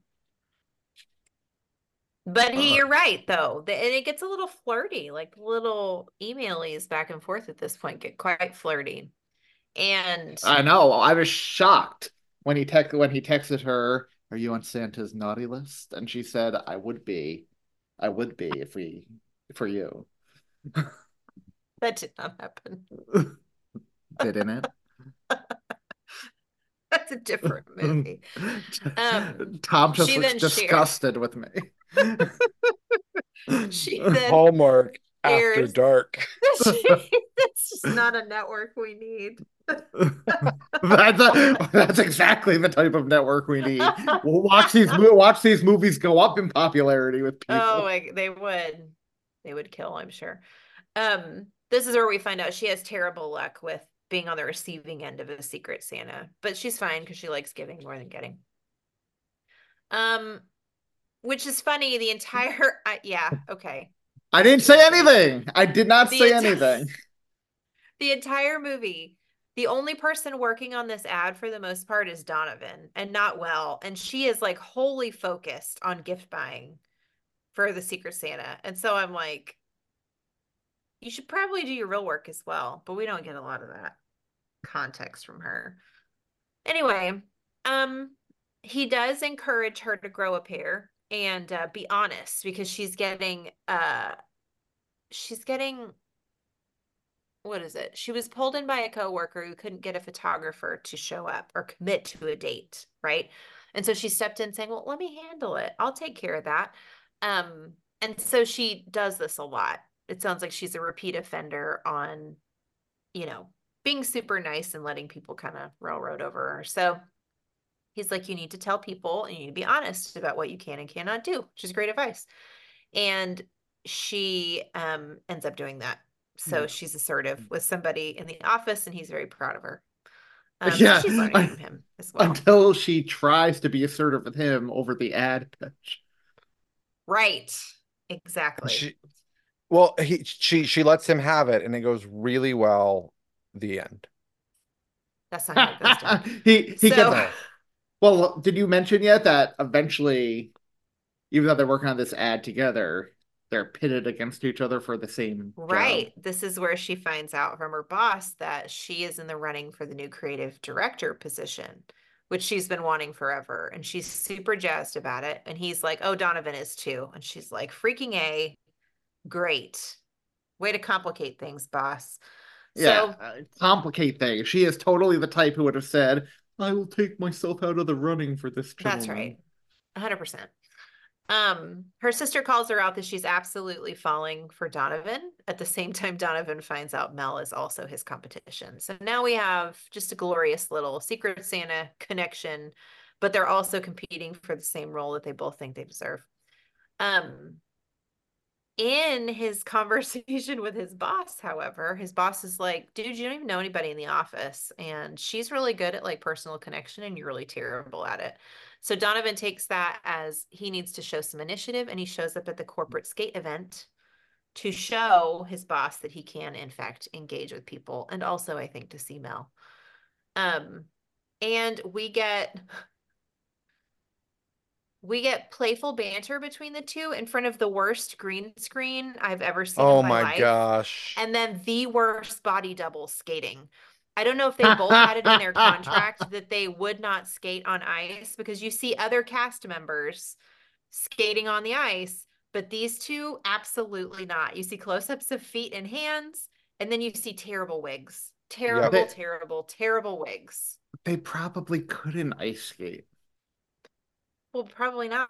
but he, uh, you're right, though. The, and it gets a little flirty, like little emailies back and forth at this point get quite flirty. And I know I was shocked when he te- when he texted her, "Are you on Santa's naughty list?" And she said, "I would be." I would be if we, for you. That did not happen. Didn't it? That's a different movie. Um, Tom just was disgusted shared. with me. She then Hallmark shares. After Dark. That's just not a network we need. that's, a, that's exactly the type of network we need. We'll watch these watch these movies go up in popularity with people. Oh, like they would, they would kill, I'm sure. Um, this is where we find out she has terrible luck with being on the receiving end of a Secret Santa, but she's fine because she likes giving more than getting. Um, which is funny. The entire, uh, yeah, okay. I didn't say anything. I did not the say enti- anything. The entire movie. The only person working on this ad for the most part is Donovan, and not well. And she is like wholly focused on gift buying for the Secret Santa. And so I'm like, you should probably do your real work as well. But we don't get a lot of that context from her. Anyway, um, he does encourage her to grow a pair and uh, be honest because she's getting, uh, she's getting. What is it? She was pulled in by a coworker who couldn't get a photographer to show up or commit to a date, right? And so she stepped in saying, well, let me handle it. I'll take care of that. Um, and so she does this a lot. It sounds like she's a repeat offender on, you know, being super nice and letting people kind of railroad over her. So he's like, you need to tell people and you need to be honest about what you can and cannot do, which is great advice. And she um, ends up doing that. So she's assertive with somebody in the office, and he's very proud of her. Um, yeah, she's learning I, from him as well. Until she tries to be assertive with him over the ad pitch. Right. Exactly. She, well, he, she she lets him have it, and it goes really well. The end. That's not how it goes down. he he so, gets. It. Well, did you mention yet that eventually, even though they're working on this ad together, they're pitted against each other for the same right job. This is where she finds out from her boss that she is in the running for the new creative director position, which she's been wanting forever, and she's super jazzed about it. And he's like, oh, Donovan is too. And she's like, freaking A, great, Way to complicate things, boss. Yeah, so, uh, complicate things. She is totally the type who would have said, I will take myself out of the running for this gentleman. That's right. one hundred percent. Um, her sister calls her out that she's absolutely falling for Donovan. At the same time, Donovan finds out Mel is also his competition. So now we have just a glorious little Secret Santa connection, but they're also competing for the same role that they both think they deserve. Um, in his conversation with his boss, however, his boss is like, dude, you don't even know anybody in the office. And she's really good at like personal connection and you're really terrible at it. So Donovan takes that as he needs to show some initiative, and he shows up at the corporate skate event to show his boss that he can, in fact, engage with people. And also, I think, to see Mel. Um, and we get... We get playful banter between the two in front of the worst green screen I've ever seen oh in my, my life. Gosh. And then the worst body double skating. I don't know if they both had it in their contract that they would not skate on ice, because you see other cast members skating on the ice, but these two, absolutely not. You see close-ups of feet and hands, and then you see terrible wigs. Terrible, yeah, they, terrible, terrible wigs. They probably couldn't ice skate. Well, probably not.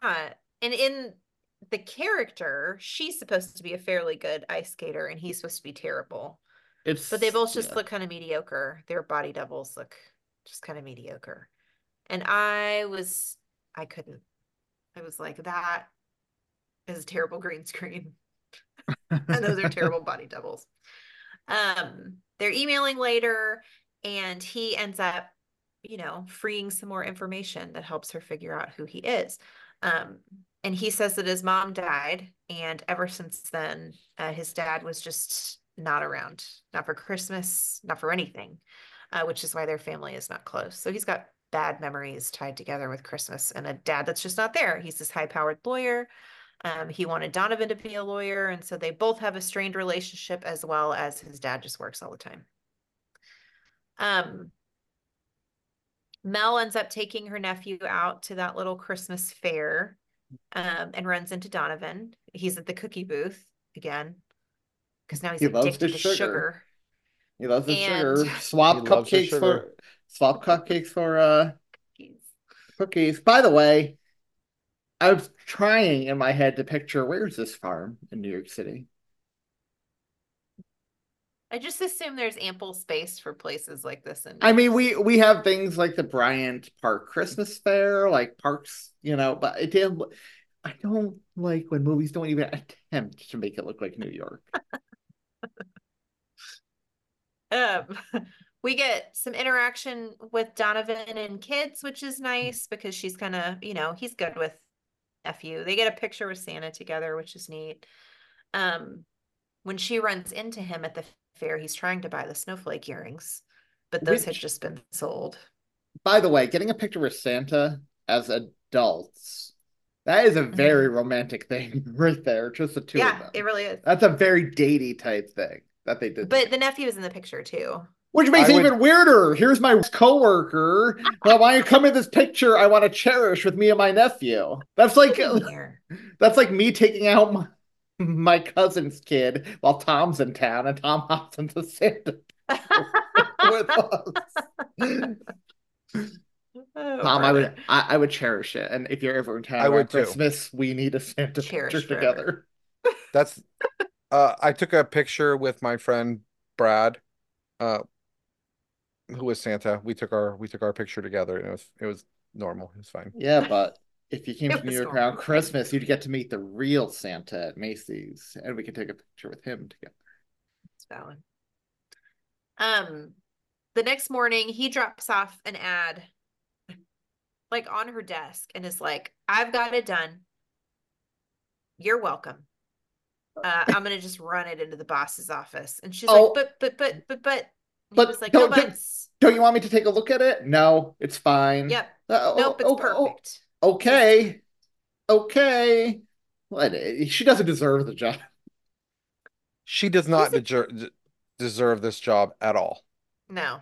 And in the character, she's supposed to be a fairly good ice skater, and he's supposed to be terrible. It's, but they both just yeah. look kind of mediocre. Their body doubles look just kind of mediocre. And I was, I couldn't. I was like, that is a terrible green screen. And those are terrible body doubles. Um, they're emailing later, and he ends up, you know, freeing some more information that helps her figure out who he is. Um, and he says that his mom died, and ever since then, uh, his dad was just not around, not for Christmas, not for anything, uh, which is why their family is not close. So he's got bad memories tied together with Christmas and a dad that's just not there. He's this high-powered lawyer. Um, he wanted Donovan to be a lawyer, and so they both have a strained relationship, as well as his dad just works all the time. Um. Mel ends up taking her nephew out to that little Christmas fair, um, and runs into Donovan. He's at the cookie booth again, because now he's he addicted loves to sugar. sugar. He loves his and... sugar. Swap he cupcakes sugar. for swap cupcakes for uh, cookies. cookies. By the way, I was trying in my head to picture, where's this farm in New York City? I just assume there's ample space for places like this. In I mean, we, we have things like the Bryant Park Christmas Fair, like parks, you know, but I, did, I don't like when movies don't even attempt to make it look like New York. um, we get some interaction with Donovan and kids, which is nice because she's kind of, you know, he's good with nephew. They get a picture with Santa together, which is neat. Um, when she runs into him at the fair, he's trying to buy the snowflake earrings, but those Which, had just been sold. By the way, getting a picture with Santa as adults, that is a very mm-hmm. romantic thing right there. Just the two yeah, of them. Yeah, it really is. That's a very datey type thing that they did. But the nephew is in the picture too. Which makes I it would... even weirder. Here's my coworker. Well, why you come in this picture I want to cherish with me and my nephew. That's like that's like me taking out my my cousin's kid while Tom's in town and Tom hops into Santa with us. Oh, Tom, I would I, I would cherish it. And if you're ever in town I would Christmas, too. we need a Santa cherish picture forever. together. That's uh I took a picture with my friend Brad, uh who was Santa. We took our we took our picture together, and it was it was normal. It was fine. Yeah, but if you came it to New York normal. around Christmas, you'd get to meet the real Santa at Macy's, and we could take a picture with him together. That's valid. Um, the next morning, he drops off an ad, like on her desk, and is like, "I've got it done. You're welcome. Uh, I'm gonna just run it into the boss's office." And she's oh, like, "But, but, but, but, but." He but was like, don't, no, don't, don't you want me to take a look at it? No, it's fine. Yep. Uh, nope, it's oh, perfect. Oh. Okay, okay. What? She doesn't deserve the job. She does not de- deserve this job at all. No.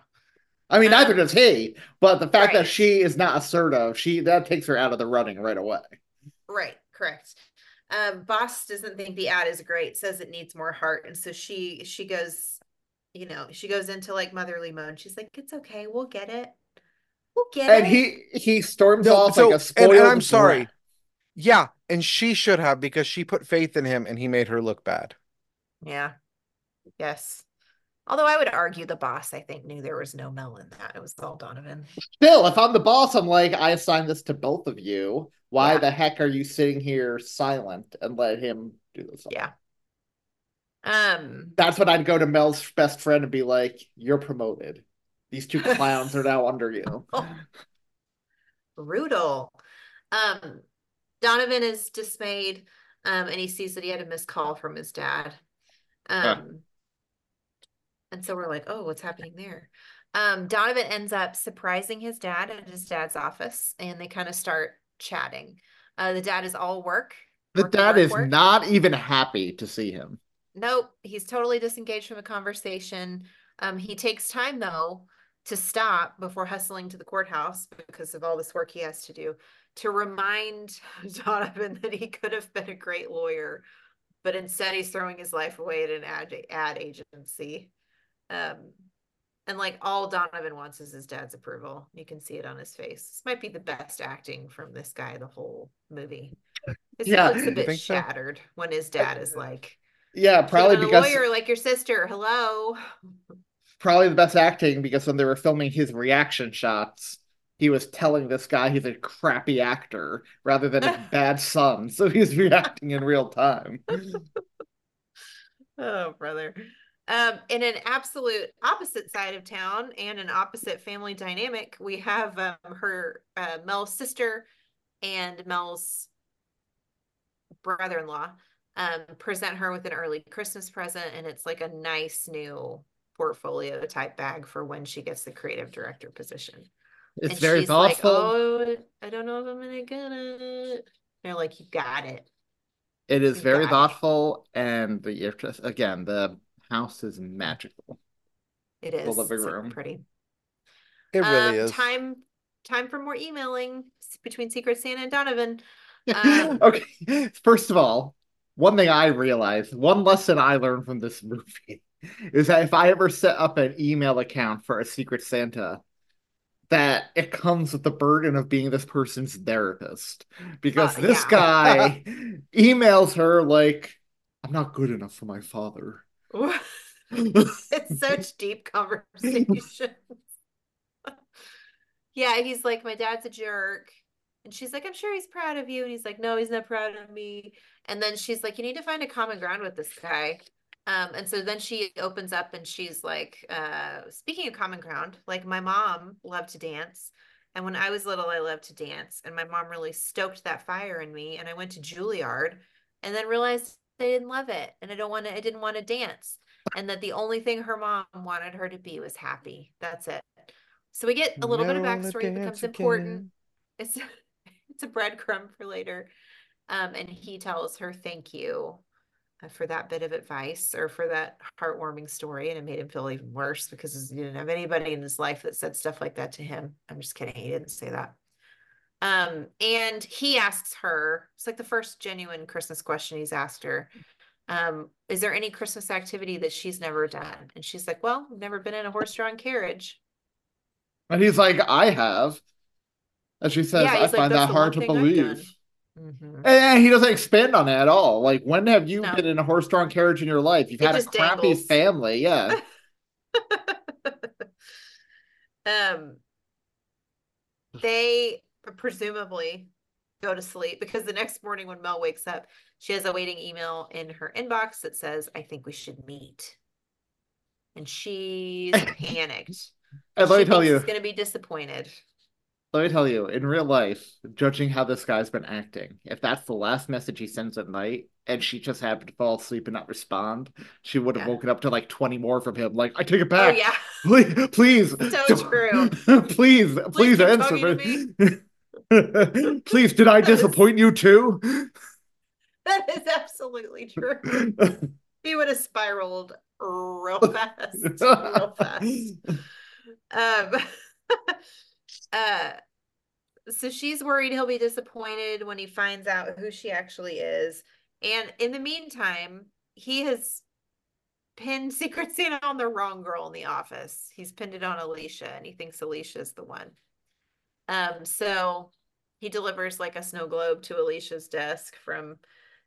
I mean, um, neither does he. But the fact right. that she is not assertive, she that takes her out of the running right away. Right, correct. Um, boss doesn't think the ad is great, says it needs more heart. And so she, she goes, you know, she goes into like motherly mode. She's like, it's okay. We'll get it. We'll get and it. And he, he storms no, off so, like a spoiled And, and I'm sorry. Brat. Yeah. And she should have, because she put faith in him and he made her look bad. Yeah. Yes. Although I would argue the boss, I think, knew there was no Mel in that. It was all Donovan. Still, if I'm the boss, I'm like, I assigned this to both of you. Why yeah. the heck are you sitting here silent and let him do this? Yeah. Um, That's when I'd go to Mel's best friend and be like, you're promoted. These two clowns are now under you. Oh. Brutal. Um, Donovan is dismayed, um, and he sees that he had a missed call from his dad. Um, huh. And so we're like, oh, what's happening there? Um, Donovan ends up surprising his dad at his dad's office, and they kind of start chatting. Uh, the dad is all work. The work, dad work, is work. Not even happy to see him. Nope. He's totally disengaged from a conversation. Um, he takes time, though, to stop before hustling to the courthouse because of all this work he has to do, to remind Donovan that he could have been a great lawyer, but instead he's throwing his life away at an ad, ad agency. Um, and like all Donovan wants is his dad's approval. You can see it on his face. This might be the best acting from this guy the whole movie. Yeah, he looks a bit shattered so? when his dad is like, yeah, probably because a lawyer like your sister. Hello. Probably the best acting because when they were filming his reaction shots, he was telling this guy he's a crappy actor rather than a bad son. So he's reacting in real time. Oh, brother. Um, in an absolute opposite side of town and an opposite family dynamic, we have um, her uh, Mel's sister and Mel's brother-in-law um, present her with an early Christmas present, and it's like a nice new portfolio type bag for when she gets the creative director position. It's and very she's thoughtful. Like, oh, I don't know if I'm gonna get it. And they're like, you got it. It is you very thoughtful, it. and the again the. house is magical. It is. The living room. So pretty. It um, really is. Time time for more emailing between Secret Santa and Donovan. Um, okay. First of all, one thing I realized, one lesson I learned from this movie is that if I ever set up an email account for a Secret Santa, that it comes with the burden of being this person's therapist. Because uh, this yeah. guy emails her like, I'm not good enough for my father. It's such deep conversations. Yeah, he's like, my dad's a jerk, and she's like, I'm sure he's proud of you, and he's like, no, he's not proud of me. And then she's like, you need to find a common ground with this guy. Um, and so then she opens up and she's like, uh, speaking of common ground, like, my mom loved to dance, and when I was little I loved to dance, and my mom really stoked that fire in me, and I went to Juilliard and then realized I didn't love it, and I don't want to I didn't want to dance, and that the only thing her mom wanted her to be was happy. That's it. So we get a little no bit of backstory that becomes again. important. It's it's a breadcrumb for later. Um, and he tells her thank you for that bit of advice, or for that heartwarming story, and it made him feel even worse because he didn't have anybody in his life that said stuff like that to him. I'm just kidding, he didn't say that. Um, and he asks her, it's like the first genuine Christmas question he's asked her, um, is there any Christmas activity that she's never done? And she's like, well, I've never been in a horse-drawn carriage. And he's like, I have. And she says, yeah, I like, find that hard to believe. Mm-hmm. And he doesn't expand on it at all. Like, when have you no. been in a horse-drawn carriage in your life? You've it had a crappy dangles. family. Yeah. um, they... presumably go to sleep, because the next morning when Mel wakes up, she has a waiting email in her inbox that says, I think we should meet. And she's panicked. And let me tell you, she's going to be disappointed. Let me tell you, in real life, judging how this guy's been acting, if that's the last message he sends at night and she just happened to fall asleep and not respond, she would have yeah. woken up to like twenty more from him. Like, I take it back. Oh, yeah. Please. Please. So true. Please. Please, please answer. Please, did I disappoint is, you too? That is absolutely true. He would have spiraled real fast. Real fast. Um, uh, so she's worried he'll be disappointed when he finds out who she actually is. And in the meantime, he has pinned Secret Santa on the wrong girl in the office. He's pinned it on Alicia, and he thinks Alicia is the one. Um, so he delivers like a snow globe to Alicia's desk from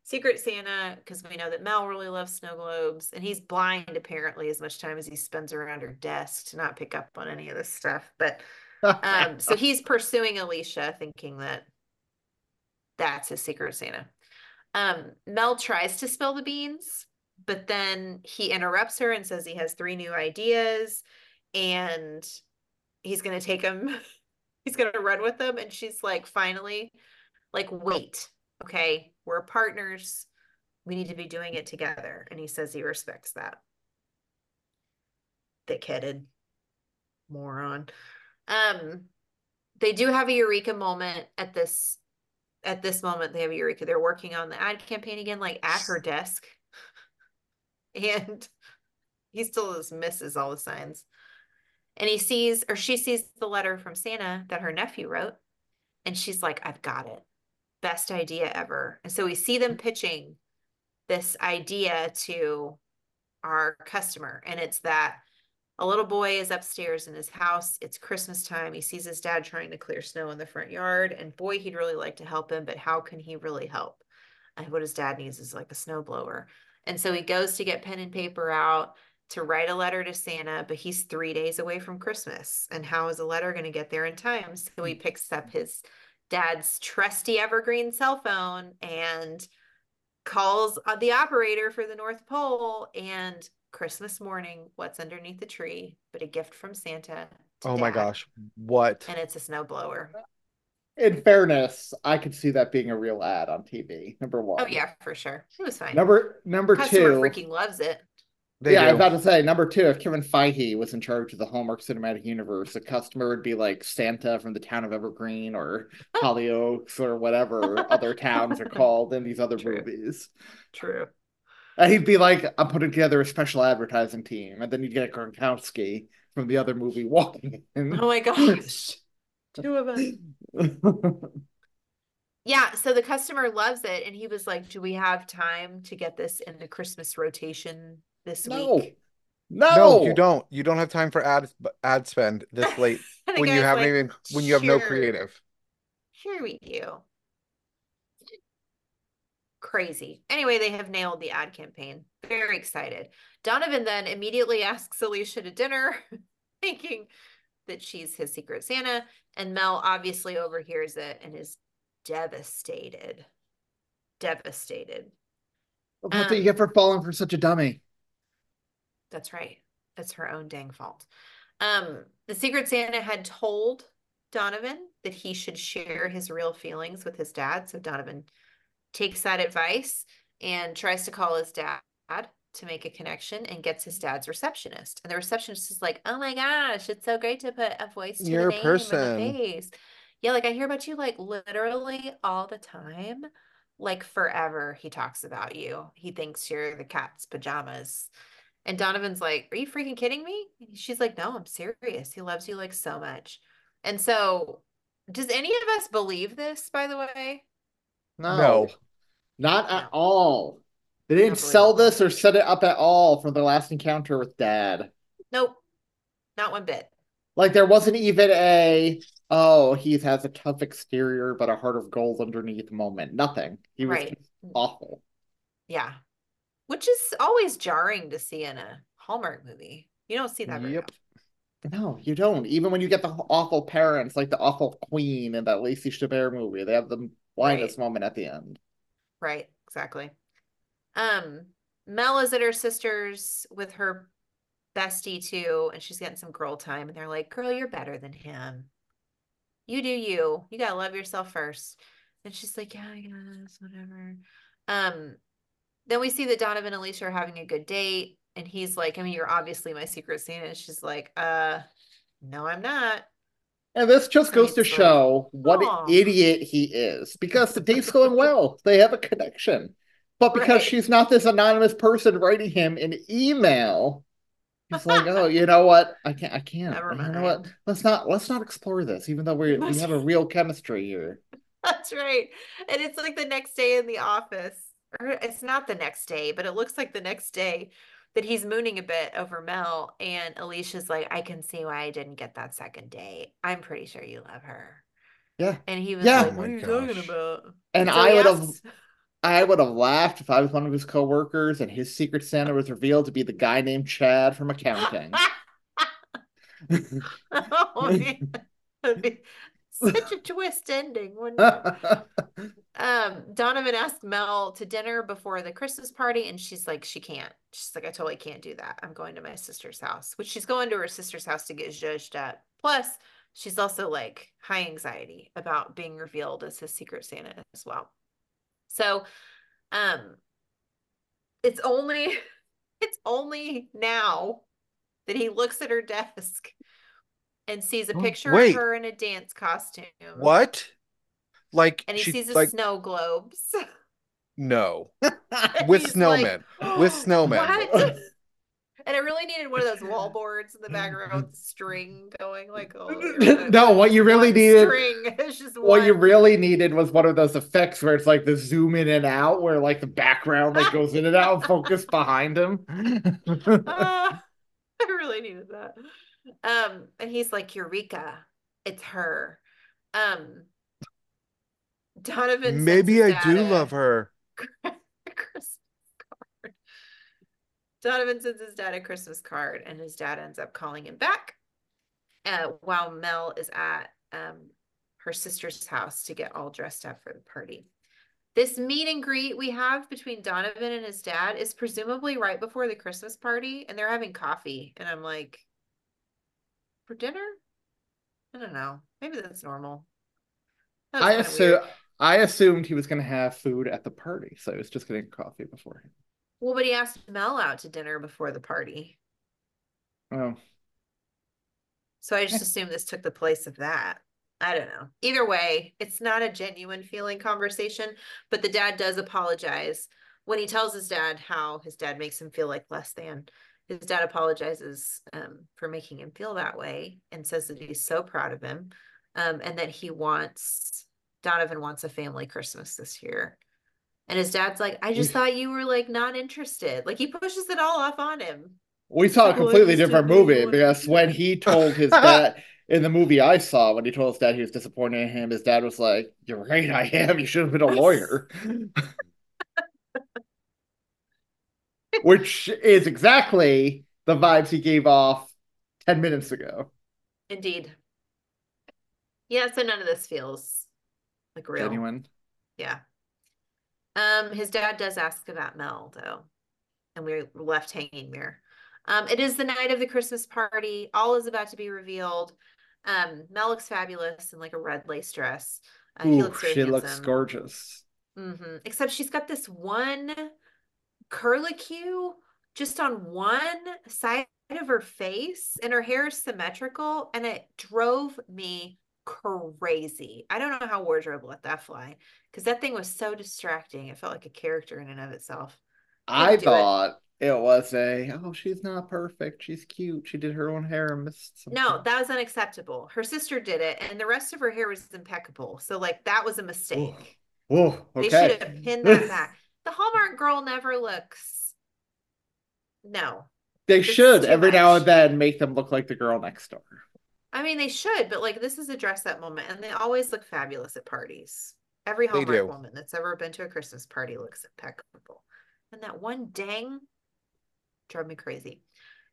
Secret Santa, because we know that Mel really loves snow globes, and he's blind apparently as much time as he spends around her desk to not pick up on any of this stuff. But um, so he's pursuing Alicia, thinking that that's his Secret Santa. Um, Mel tries to spill the beans, but then he interrupts her and says he has three new ideas, and he's going to take them. He's going to run with them. And she's like, finally, like, wait, okay, we're partners. We need to be doing it together. And he says he respects that. Thick-headed moron. Um, they do have a eureka moment at this, at this moment. They have a eureka. They're working on the ad campaign again, like at her desk. And he still just misses all the signs. And he sees, or she sees the letter from Santa that her nephew wrote. And she's like, I've got it. Best idea ever. And so we see them pitching this idea to our customer. And it's that a little boy is upstairs in his house. It's Christmas time. He sees his dad trying to clear snow in the front yard. And boy, he'd really like to help him, but how can he really help? And what his dad needs is like a snowblower. And so he goes to get pen and paper out to write a letter to Santa, but he's three days away from Christmas. And how is a letter going to get there in time? So he picks up his dad's trusty Evergreen cell phone and calls the operator for the North Pole. And Christmas morning, what's underneath the tree but a gift from Santa? Oh my gosh, what? And it's a snowblower. In fairness, I could see that being a real ad on T V. Number one. Oh yeah, for sure. It was fine. Number number customer two. Freaking loves it. They yeah, do. I was about to say, number two, if Kevin Feige was in charge of the Hallmark Cinematic Universe, a customer would be like Santa from the town of Evergreen or Hollyoaks or whatever other towns are called in these other True. movies. True. And he'd be like, I'm putting together a special advertising team. And then you'd get Gronkowski from the other movie walking in. Oh my gosh. Two of us. Yeah, so the customer loves it. And he was like, do we have time to get this in the Christmas rotation this no. week? No, no, you don't. You don't have time for ad ad spend this late when you haven't like, even when you have sure, no creative. Sure, we do. Crazy. Anyway, they have nailed the ad campaign. Very excited. Donovan then immediately asks Alicia to dinner, thinking that she's his Secret Santa, and Mel obviously overhears it and is devastated. Devastated. What um, do you get for falling for such a dummy? That's right. That's her own dang fault. Um, the Secret Santa had told Donovan that he should share his real feelings with his dad. So Donovan takes that advice and tries to call his dad to make a connection and gets his dad's receptionist. And the receptionist is like, oh my gosh, it's so great to put a voice to your the name person. The face. Yeah, like I hear about you like literally all the time. Like forever he talks about you. He thinks you're the cat's pajamas. And Donovan's like, are you freaking kidding me? She's like, no, I'm serious. He loves you like so much. And so does any of us believe this, by the way? No. no. Not no. at all. They didn't sell this or set it up at all for their last encounter with Dad. Nope. Not one bit. Like there wasn't even a, oh, he has a tough exterior but a heart of gold underneath moment. Nothing. He was right. awful. Yeah. Which is always jarring to see in a Hallmark movie. You don't see that very yep. often. No, you don't. Even when you get the awful parents, like the awful queen in that Lacey Chabert movie, they have the blindest right. moment at the end. Right, exactly. Um, Mel is at her sister's with her bestie too, and she's getting some girl time, and they're like, girl, you're better than him. You do you. You gotta love yourself first. And she's like, yeah, I guess, whatever. Um... Then we see that Donovan and Alicia are having a good date. And he's like, I mean, you're obviously my Secret Santa. And she's like, uh, no, I'm not. And this just goes to show what an idiot he is. Because the date's going well. They have a connection. But because right. she's not this anonymous person writing him an email, he's like, oh, you know what? I can't. I can't. Never mind. You know what? Let's not, let's not explore this, even though we we have a real chemistry here. That's right. And it's like the next day in the office. or it's not the next day, but it looks like the next day, that he's mooning a bit over Mel, and Alicia's like, I can see why I didn't get that second date. I'm pretty sure you love her. Yeah. And he was yeah. like, oh what are you talking about? And so I would have I would have laughed if I was one of his coworkers and his secret Santa was revealed to be the guy named Chad from accounting. Oh, man. That'd be such a twist ending, wouldn't it? um, Donovan asked Mel to dinner before the Christmas party, and she's like, she can't. She's like, I totally can't do that. I'm going to my sister's house, which she's going to her sister's house to get judged up. Plus, she's also like high anxiety about being revealed as his secret Santa as well. So, um, it's only, it's only now that he looks at her desk and sees a picture Wait. of her in a dance costume. What? Like, and he she, sees the like, snow globes. No, with snowmen, like, with snowmen. What? And I really needed one of those wall boards in the background, string going like, oh. No, what you really needed, string. It's just what one. you really needed was one of those effects where it's like the zoom in and out, where like the background like goes in and out, and focused behind him. uh, I really needed that. Um, and he's like, Eureka, it's her. Um, Donovan. Maybe I do love her. Donovan sends his dad a Christmas card, and his dad ends up calling him back uh, while Mel is at um, her sister's house to get all dressed up for the party. This meet and greet we have between Donovan and his dad is presumably right before the Christmas party, and they're having coffee. And I'm like, for dinner? I don't know. Maybe that's normal. That I, assume, I assumed he was going to have food at the party, so I was just getting coffee beforehand. Well, but he asked Mel out to dinner before the party. Oh. So I just assumed this took the place of that. I don't know. Either way, it's not a genuine feeling conversation, but the dad does apologize. When he tells his dad how his dad makes him feel like less than, his dad apologizes um, for making him feel that way and says that he's so proud of him um, and that he wants, Donovan wants a family Christmas this year. And his dad's like, I just thought you were, like, not interested. Like, he pushes it all off on him. We saw a completely different movie because when he told his dad, in the movie I saw, when he told his dad he was disappointed in him, his dad was like, you're right, I am. You should have been a lawyer. Which is exactly the vibes he gave off ten minutes ago. Indeed. Yeah, so none of this feels, like, real. Genuine. Yeah. Um, his dad does ask about Mel, though, and we're left hanging there. Um, it is the night of the Christmas party. All is about to be revealed. Um, Mel looks fabulous in, like, a red lace dress. Uh, Ooh, he looks very she handsome. looks gorgeous. Mm-hmm. Except she's got this one curlicue just on one side of her face, and her hair is symmetrical, and it drove me crazy. I don't know how wardrobe let that fly, because that thing was so distracting. It felt like a character in and of itself. I thought it. it was a, oh, she's not perfect, she's cute, she did her own hair and missed something. No, that was unacceptable. Her sister did it, and the rest of her hair was impeccable. So, like, that was a mistake. Oh, okay. They should have pinned that back. The Hallmark girl never looks. No. They should every much. now and then make them look like the girl next door. I mean, they should, but, like, this is a dress-up moment, and they always look fabulous at parties. Every Hallmark woman that's ever been to a Christmas party looks impeccable. And that one dang drove me crazy.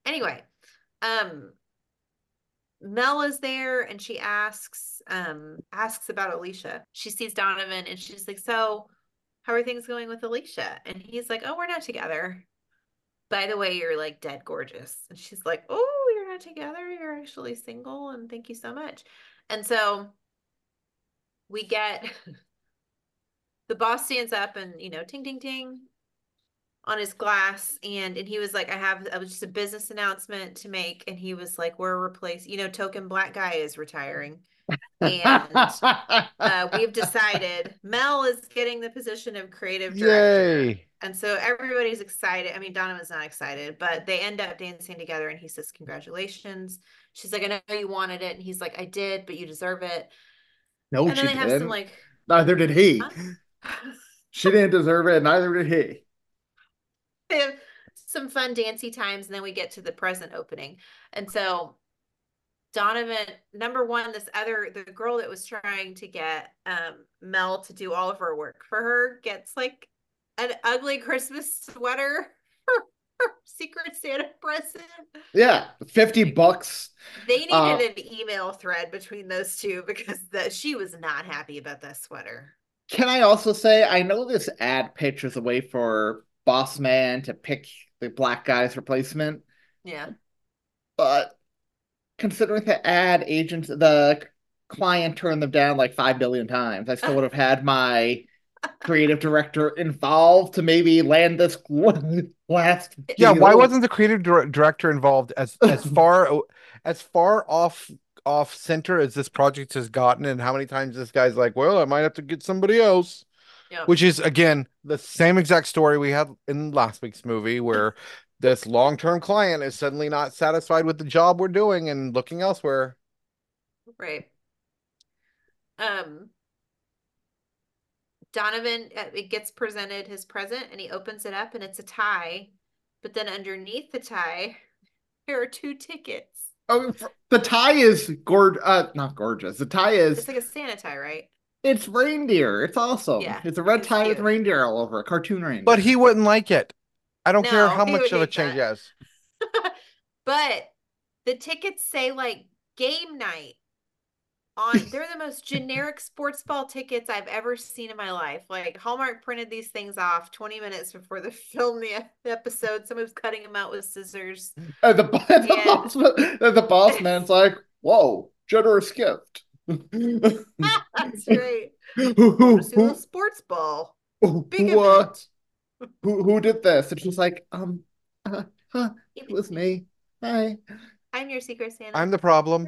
Anyway, um, Mel is there, and she asks um, asks about Alicia. She sees Donovan, and she's like, so how are things going with Alicia? And he's like, oh, we're not together. By the way, you're, like, dead gorgeous. And she's like, oh, together, you're actually single, and thank you so much. And so we get the boss stands up and, you know, ting ting ting on his glass, and and he was like, I have I was just a business announcement to make. And he was like, we're replaced, you know, token black guy is retiring, and uh, we've decided Mel is getting the position of creative director. Yay. And so everybody's excited. I mean, Donovan's not excited, but they end up dancing together, and he says, congratulations. She's like, I know you wanted it. And he's like, I did, but you deserve it. No, and then she they didn't. Have some, like, neither did he. Huh? She didn't deserve it, and neither did he. They have some fun dancey times, and then we get to the present opening. And so Donovan, number one, this other, the girl that was trying to get um, Mel to do all of her work for her, gets like an ugly Christmas sweater for her Secret Santa present. Yeah, fifty bucks. They needed uh, an email thread between those two, because the, she was not happy about that sweater. Can I also say, I know this ad pictures a way for Boss Man to pick the black guy's replacement. Yeah. But considering the ad agents, the client turned them down like five billion times, I still would have had my creative director involved to maybe land this last. Yeah, deal. Why wasn't the creative director involved? As as far as far off off center as this project has gotten, and how many times this guy's like, "Well, I might have to get somebody else." Yeah. Which is again the same exact story we had in last week's movie, where this long-term client is suddenly not satisfied with the job we're doing and looking elsewhere. Right. Um, Donovan, it gets presented his present, and he opens it up, and it's a tie. But then underneath the tie, there are two tickets. Oh, the tie is gor- uh, not gorgeous. The tie is... It's like a Santa tie, right? It's reindeer. It's awesome. Yeah, it's a red tie cute. With reindeer all over. Cartoon reindeer. But he wouldn't like it. I don't no, care how much of a change he has. But the tickets say, like, game night on. They're the most generic sports ball tickets I've ever seen in my life. Like, Hallmark printed these things off twenty minutes before the film, the episode. Someone was cutting them out with scissors. Uh, the, the, boss, the boss man's like, whoa, generous gift. That's right. A sports ball. Big event. Who who did this? And she's like, um, uh, huh, it was me. Hi. I'm your Secret Santa. I'm the problem.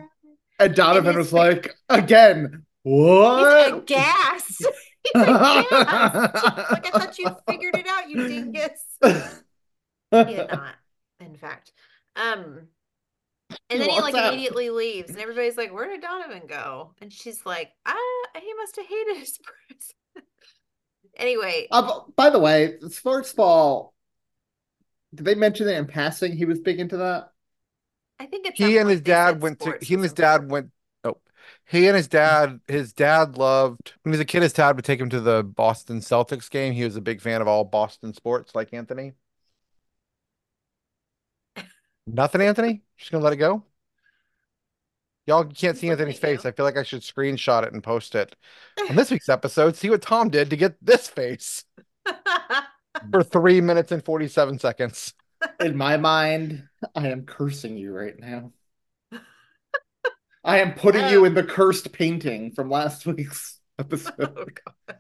And Donovan and was like, again, what? He's aghast. He's aghast. Like, I thought you figured it out, you dingus. He did not, in fact. Um, and then he, like, that? immediately leaves. And everybody's like, where did Donovan go? And she's like, ah, he must have hated his presence. Anyway, uh, by the way, sports ball, did they mention it in passing? He was big into that. I think it's he and his dad went to. He and his dad went. Oh, he and his dad. His dad loved when he was a kid. His dad would take him to the Boston Celtics game. He was a big fan of all Boston sports, like Anthony. Nothing, Anthony. Just gonna let it go. Y'all can't see Anthony's face. I feel like I should screenshot it and post it on this week's episode. See what Tom did to get this face for three minutes and forty-seven seconds. In my mind, I am cursing you right now. I am putting um, you in the cursed painting from last week's episode. Oh gosh,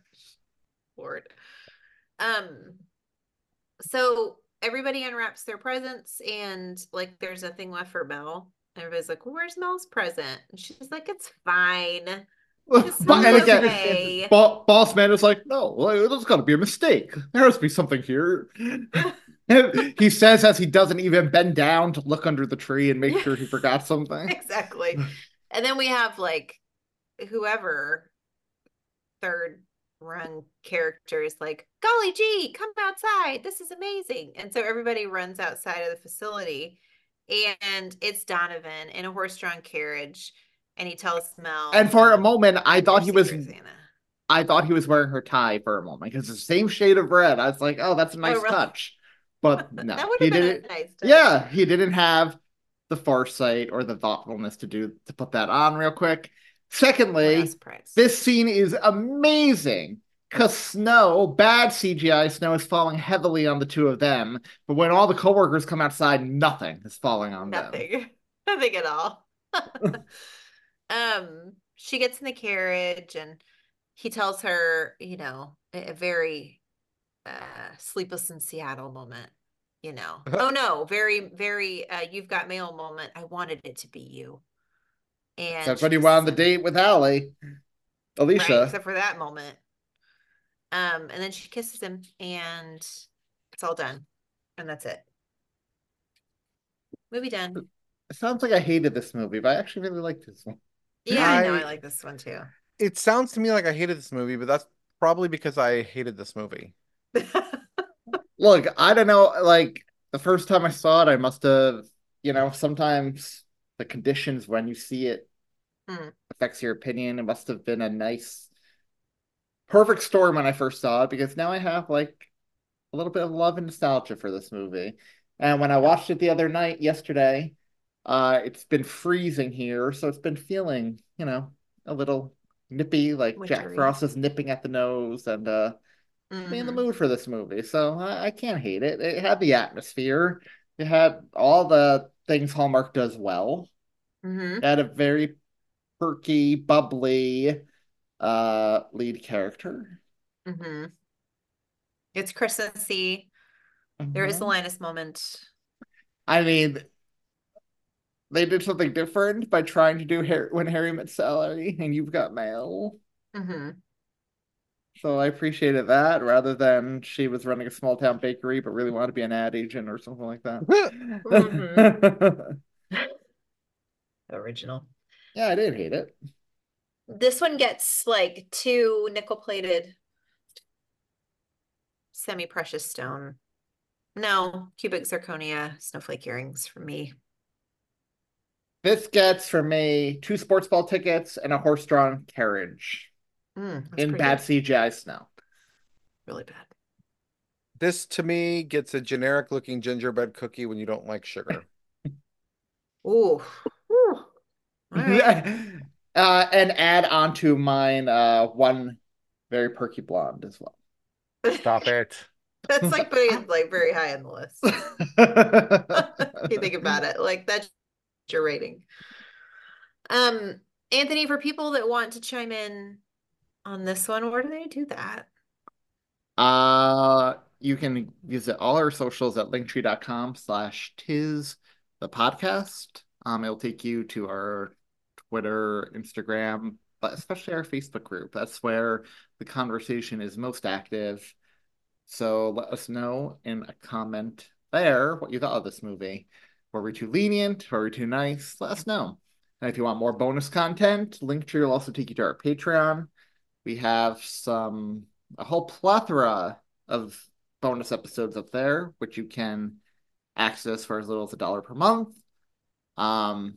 Lord. Um. So everybody unwraps their presents, and like, there's nothing left for Mel. Everybody's like, well, where's Mel's present? And she's like, it's fine. It's okay. Bo- boss man is like, no, there's got to be a mistake. There has to be something here. He says as he doesn't even bend down to look under the tree and make sure he forgot something. Exactly. And then we have, like, whoever third run character is like, golly gee, come outside. This is amazing. And so everybody runs outside of the facility. And it's Donovan in a horse-drawn carriage, and he tells Mel. And for a moment, I thought he was. Santa. I thought he was wearing her tie for a moment because the same shade of red. I was like, "Oh, that's a nice oh, really? touch," but no, that would have been a nice touch. Yeah, he didn't have the foresight or the thoughtfulness to do to put that on real quick. Secondly, this scene is amazing. Because snow, bad C G I snow, is falling heavily on the two of them. But when all the coworkers come outside, nothing is falling on nothing. them. Nothing. Nothing at all. um, she gets in the carriage, and he tells her, you know, a, a very uh, Sleepless in Seattle moment. You know. oh, no. Very, very uh, You've Got Mail moment. I wanted it to be you. And that's when he went on the date with Allie. Alicia. Right, except for that moment. Um, and then she kisses him, and it's all done. And that's it. Movie done. It sounds like I hated this movie, but I actually really liked this one. Yeah, I know. I like this one, too. It sounds to me like I hated this movie, but that's probably because I hated this movie. Look, I don't know, like, the first time I saw it, I must have, you know, sometimes the conditions when you see it mm. affects your opinion. It must have been a nice, perfect storm when I first saw it, because now I have, like, a little bit of love and nostalgia for this movie. And when I watched it the other night, yesterday, uh, it's been freezing here, so it's been feeling, you know, a little nippy, like witchery. Jack Frost is nipping at the nose, and uh, mm. me in the mood for this movie. So I, I can't hate it. It had the atmosphere. It had all the things Hallmark does well. Mm-hmm. It had a very perky, bubbly uh, lead character. Mm-hmm. It's Christmassy. Mm-hmm. There is the Linus moment. I mean, they did something different by trying to do Harry, When Harry Met Sally and You've Got Mail. Mm-hmm. So I appreciated that, rather than she was running a small town bakery but really wanted to be an ad agent or something like that. Mm-hmm. Original. Yeah, I didn't hate it. This one gets like two nickel-plated semi-precious stone. No, cubic zirconia snowflake earrings for me. This gets, for me, two sports ball tickets and a horse-drawn carriage mm, in bad good. C G I snow. Really bad. This, to me, gets a generic-looking gingerbread cookie when you don't like sugar. Ooh. Ooh. Right. uh, and add on to mine uh, one very perky blonde as well. Stop it. That's like putting it like very high on the list. If you think about it, like that's your rating. Um, Anthony, for people that want to chime in on this one, where do they do that? Uh, you can visit all our socials at linktree.com slash tiz the podcast. Um, it'll take you to our Twitter, Instagram, but especially our Facebook group. That's where the conversation is most active. So let us know in a comment there what you thought of this movie. Were we too lenient? Were we too nice? Let us know. And if you want more bonus content, Linktree will also take you to our Patreon. We have some a whole plethora of bonus episodes up there, which you can access for as little as a dollar per month. Um,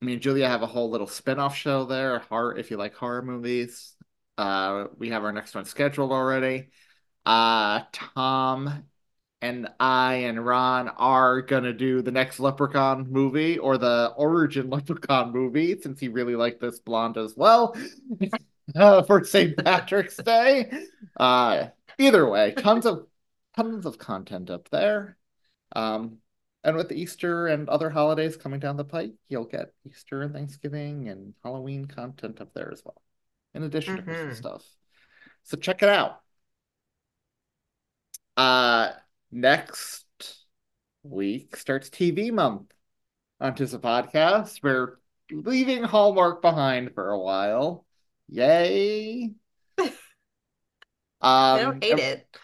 me and Julia have a whole little spin-off show there, horror, if you like horror movies. Uh, we have our next one scheduled already. Uh, Tom and I and Ron are going to do the next Leprechaun movie, or the origin Leprechaun movie, since he really liked this blonde as well, uh, for Saint Patrick's Day. Uh, either way, tons of tons of content up there. Um, and with Easter and other holidays coming down the pike, you'll get Easter and Thanksgiving and Halloween content up there as well, in addition mm-hmm. to Christmas stuff. So check it out. Uh, next week starts T V month on Tiz the Podcast. We're leaving Hallmark behind for a while. Yay! um, I don't hate and, it.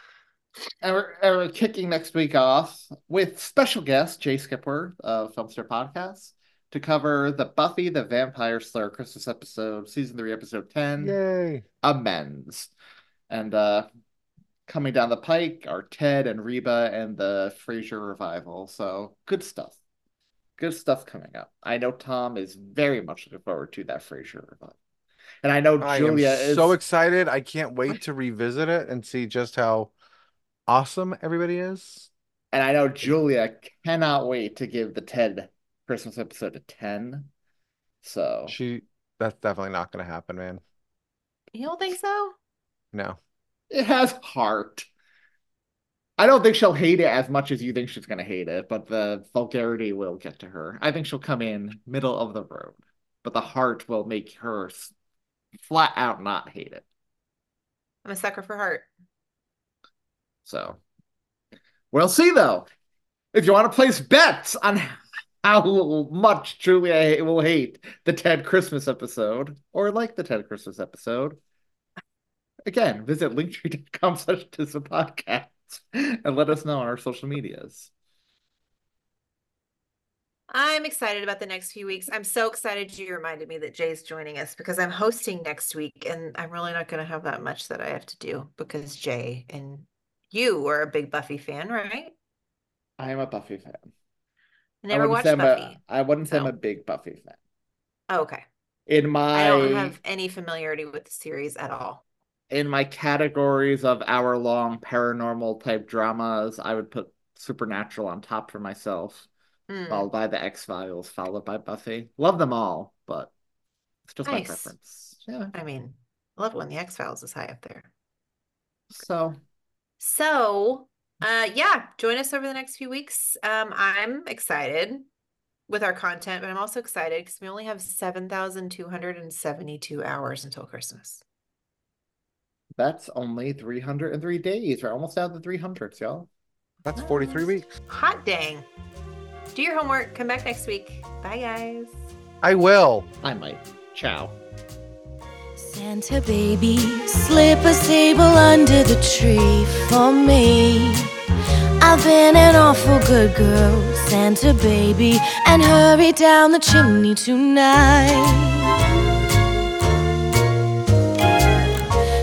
And we're, and we're kicking next week off with special guest Jay Skipworth of Filmster Podcast to cover the Buffy the Vampire Slayer Christmas episode, season three, episode ten. Yay! Amends. And, uh, coming down the pike are Ted and Reba and the Frasier revival. So good stuff. Good stuff coming up. I know Tom is very much looking forward to that Frasier revival. And I know I Julia am is so excited. I can't wait to revisit it and see just how awesome everybody is. And I know Julia cannot wait to give the Ted Christmas episode a ten. So she that's definitely not gonna happen, man. You don't think so? No. It has heart. I don't think she'll hate it as much as you think she's going to hate it, but the vulgarity will get to her. I think she'll come in middle of the road, but the heart will make her flat out not hate it. I'm a sucker for heart. So, we'll see, though. If you want to place bets on how much Julia will hate the Ted Christmas episode, or like the Ted Christmas episode, again, visit linktree.com slash Tiz the Podcast and let us know on our social medias. I'm excited about the next few weeks. I'm so excited you reminded me that Jay's joining us, because I'm hosting next week and I'm really not going to have that much that I have to do, because Jay and you are a big Buffy fan, right? I am a Buffy fan. Never I watched Buffy. A, I wouldn't say oh. I'm a big Buffy fan. Oh, okay. In my, I don't have any familiarity with the series at all. In my categories of hour-long paranormal type dramas, I would put Supernatural on top for myself. Mm. Followed by the X-Files, followed by Buffy. Love them all, but it's just nice. My preference. Yeah. I mean, I love when the X-Files is high up there. So. So, uh, yeah, join us over the next few weeks. Um, I'm excited with our content, but I'm also excited because we only have seven thousand two hundred seventy-two hours until Christmas. That's only three hundred three days. We're almost out of the three hundreds, y'all. That's forty-three weeks. Hot dang. Do your homework. Come back next week. Bye, guys. I will. I might. Ciao. Santa baby, slip a sable under the tree for me. I've been an awful good girl, Santa baby, and hurry down the chimney tonight.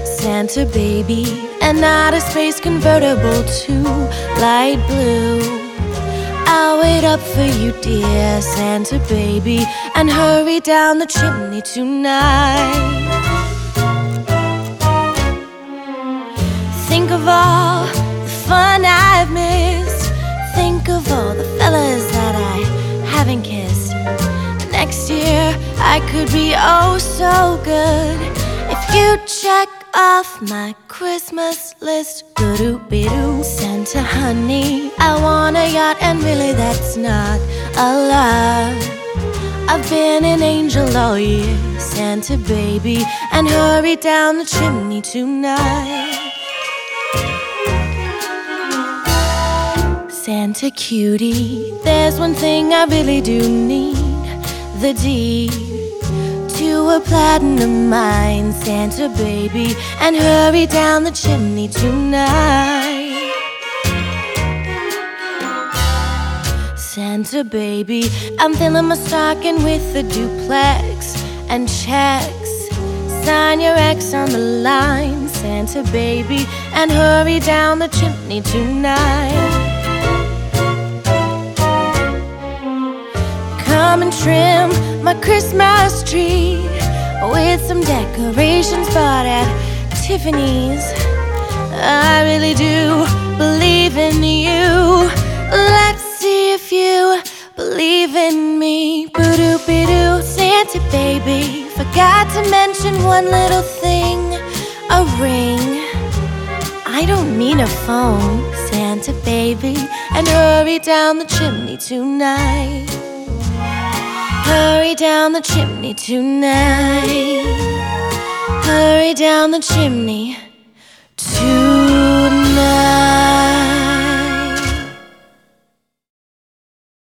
Santa baby, an outer space convertible to light blue. I'll wait up for you, dear Santa baby, and hurry down the chimney tonight. Think of all the fun I've missed. Think of all the fellas that I haven't kissed. Next year I could be oh so good if you check off my Christmas list. Doo-doo-be-doo. Santa honey, I want a yacht, and really that's not a lot. I've been an angel all year, Santa baby, and hurry down the chimney tonight. Santa cutie, there's one thing I really do need, the deed to a platinum mine, Santa baby, and hurry down the chimney tonight. Santa baby, I'm filling my stocking with a duplex and checks. Sign your ex on the line, Santa baby, and hurry down the chimney tonight. Come and trim my Christmas tree with some decorations bought at Tiffany's. I really do believe in you. Let's see if you believe in me. Boo-doo-be-doo, Santa baby, forgot to mention one little thing, a ring. I don't need a phone, Santa baby, and hurry down the chimney tonight. Hurry down the chimney tonight. Hurry down the chimney.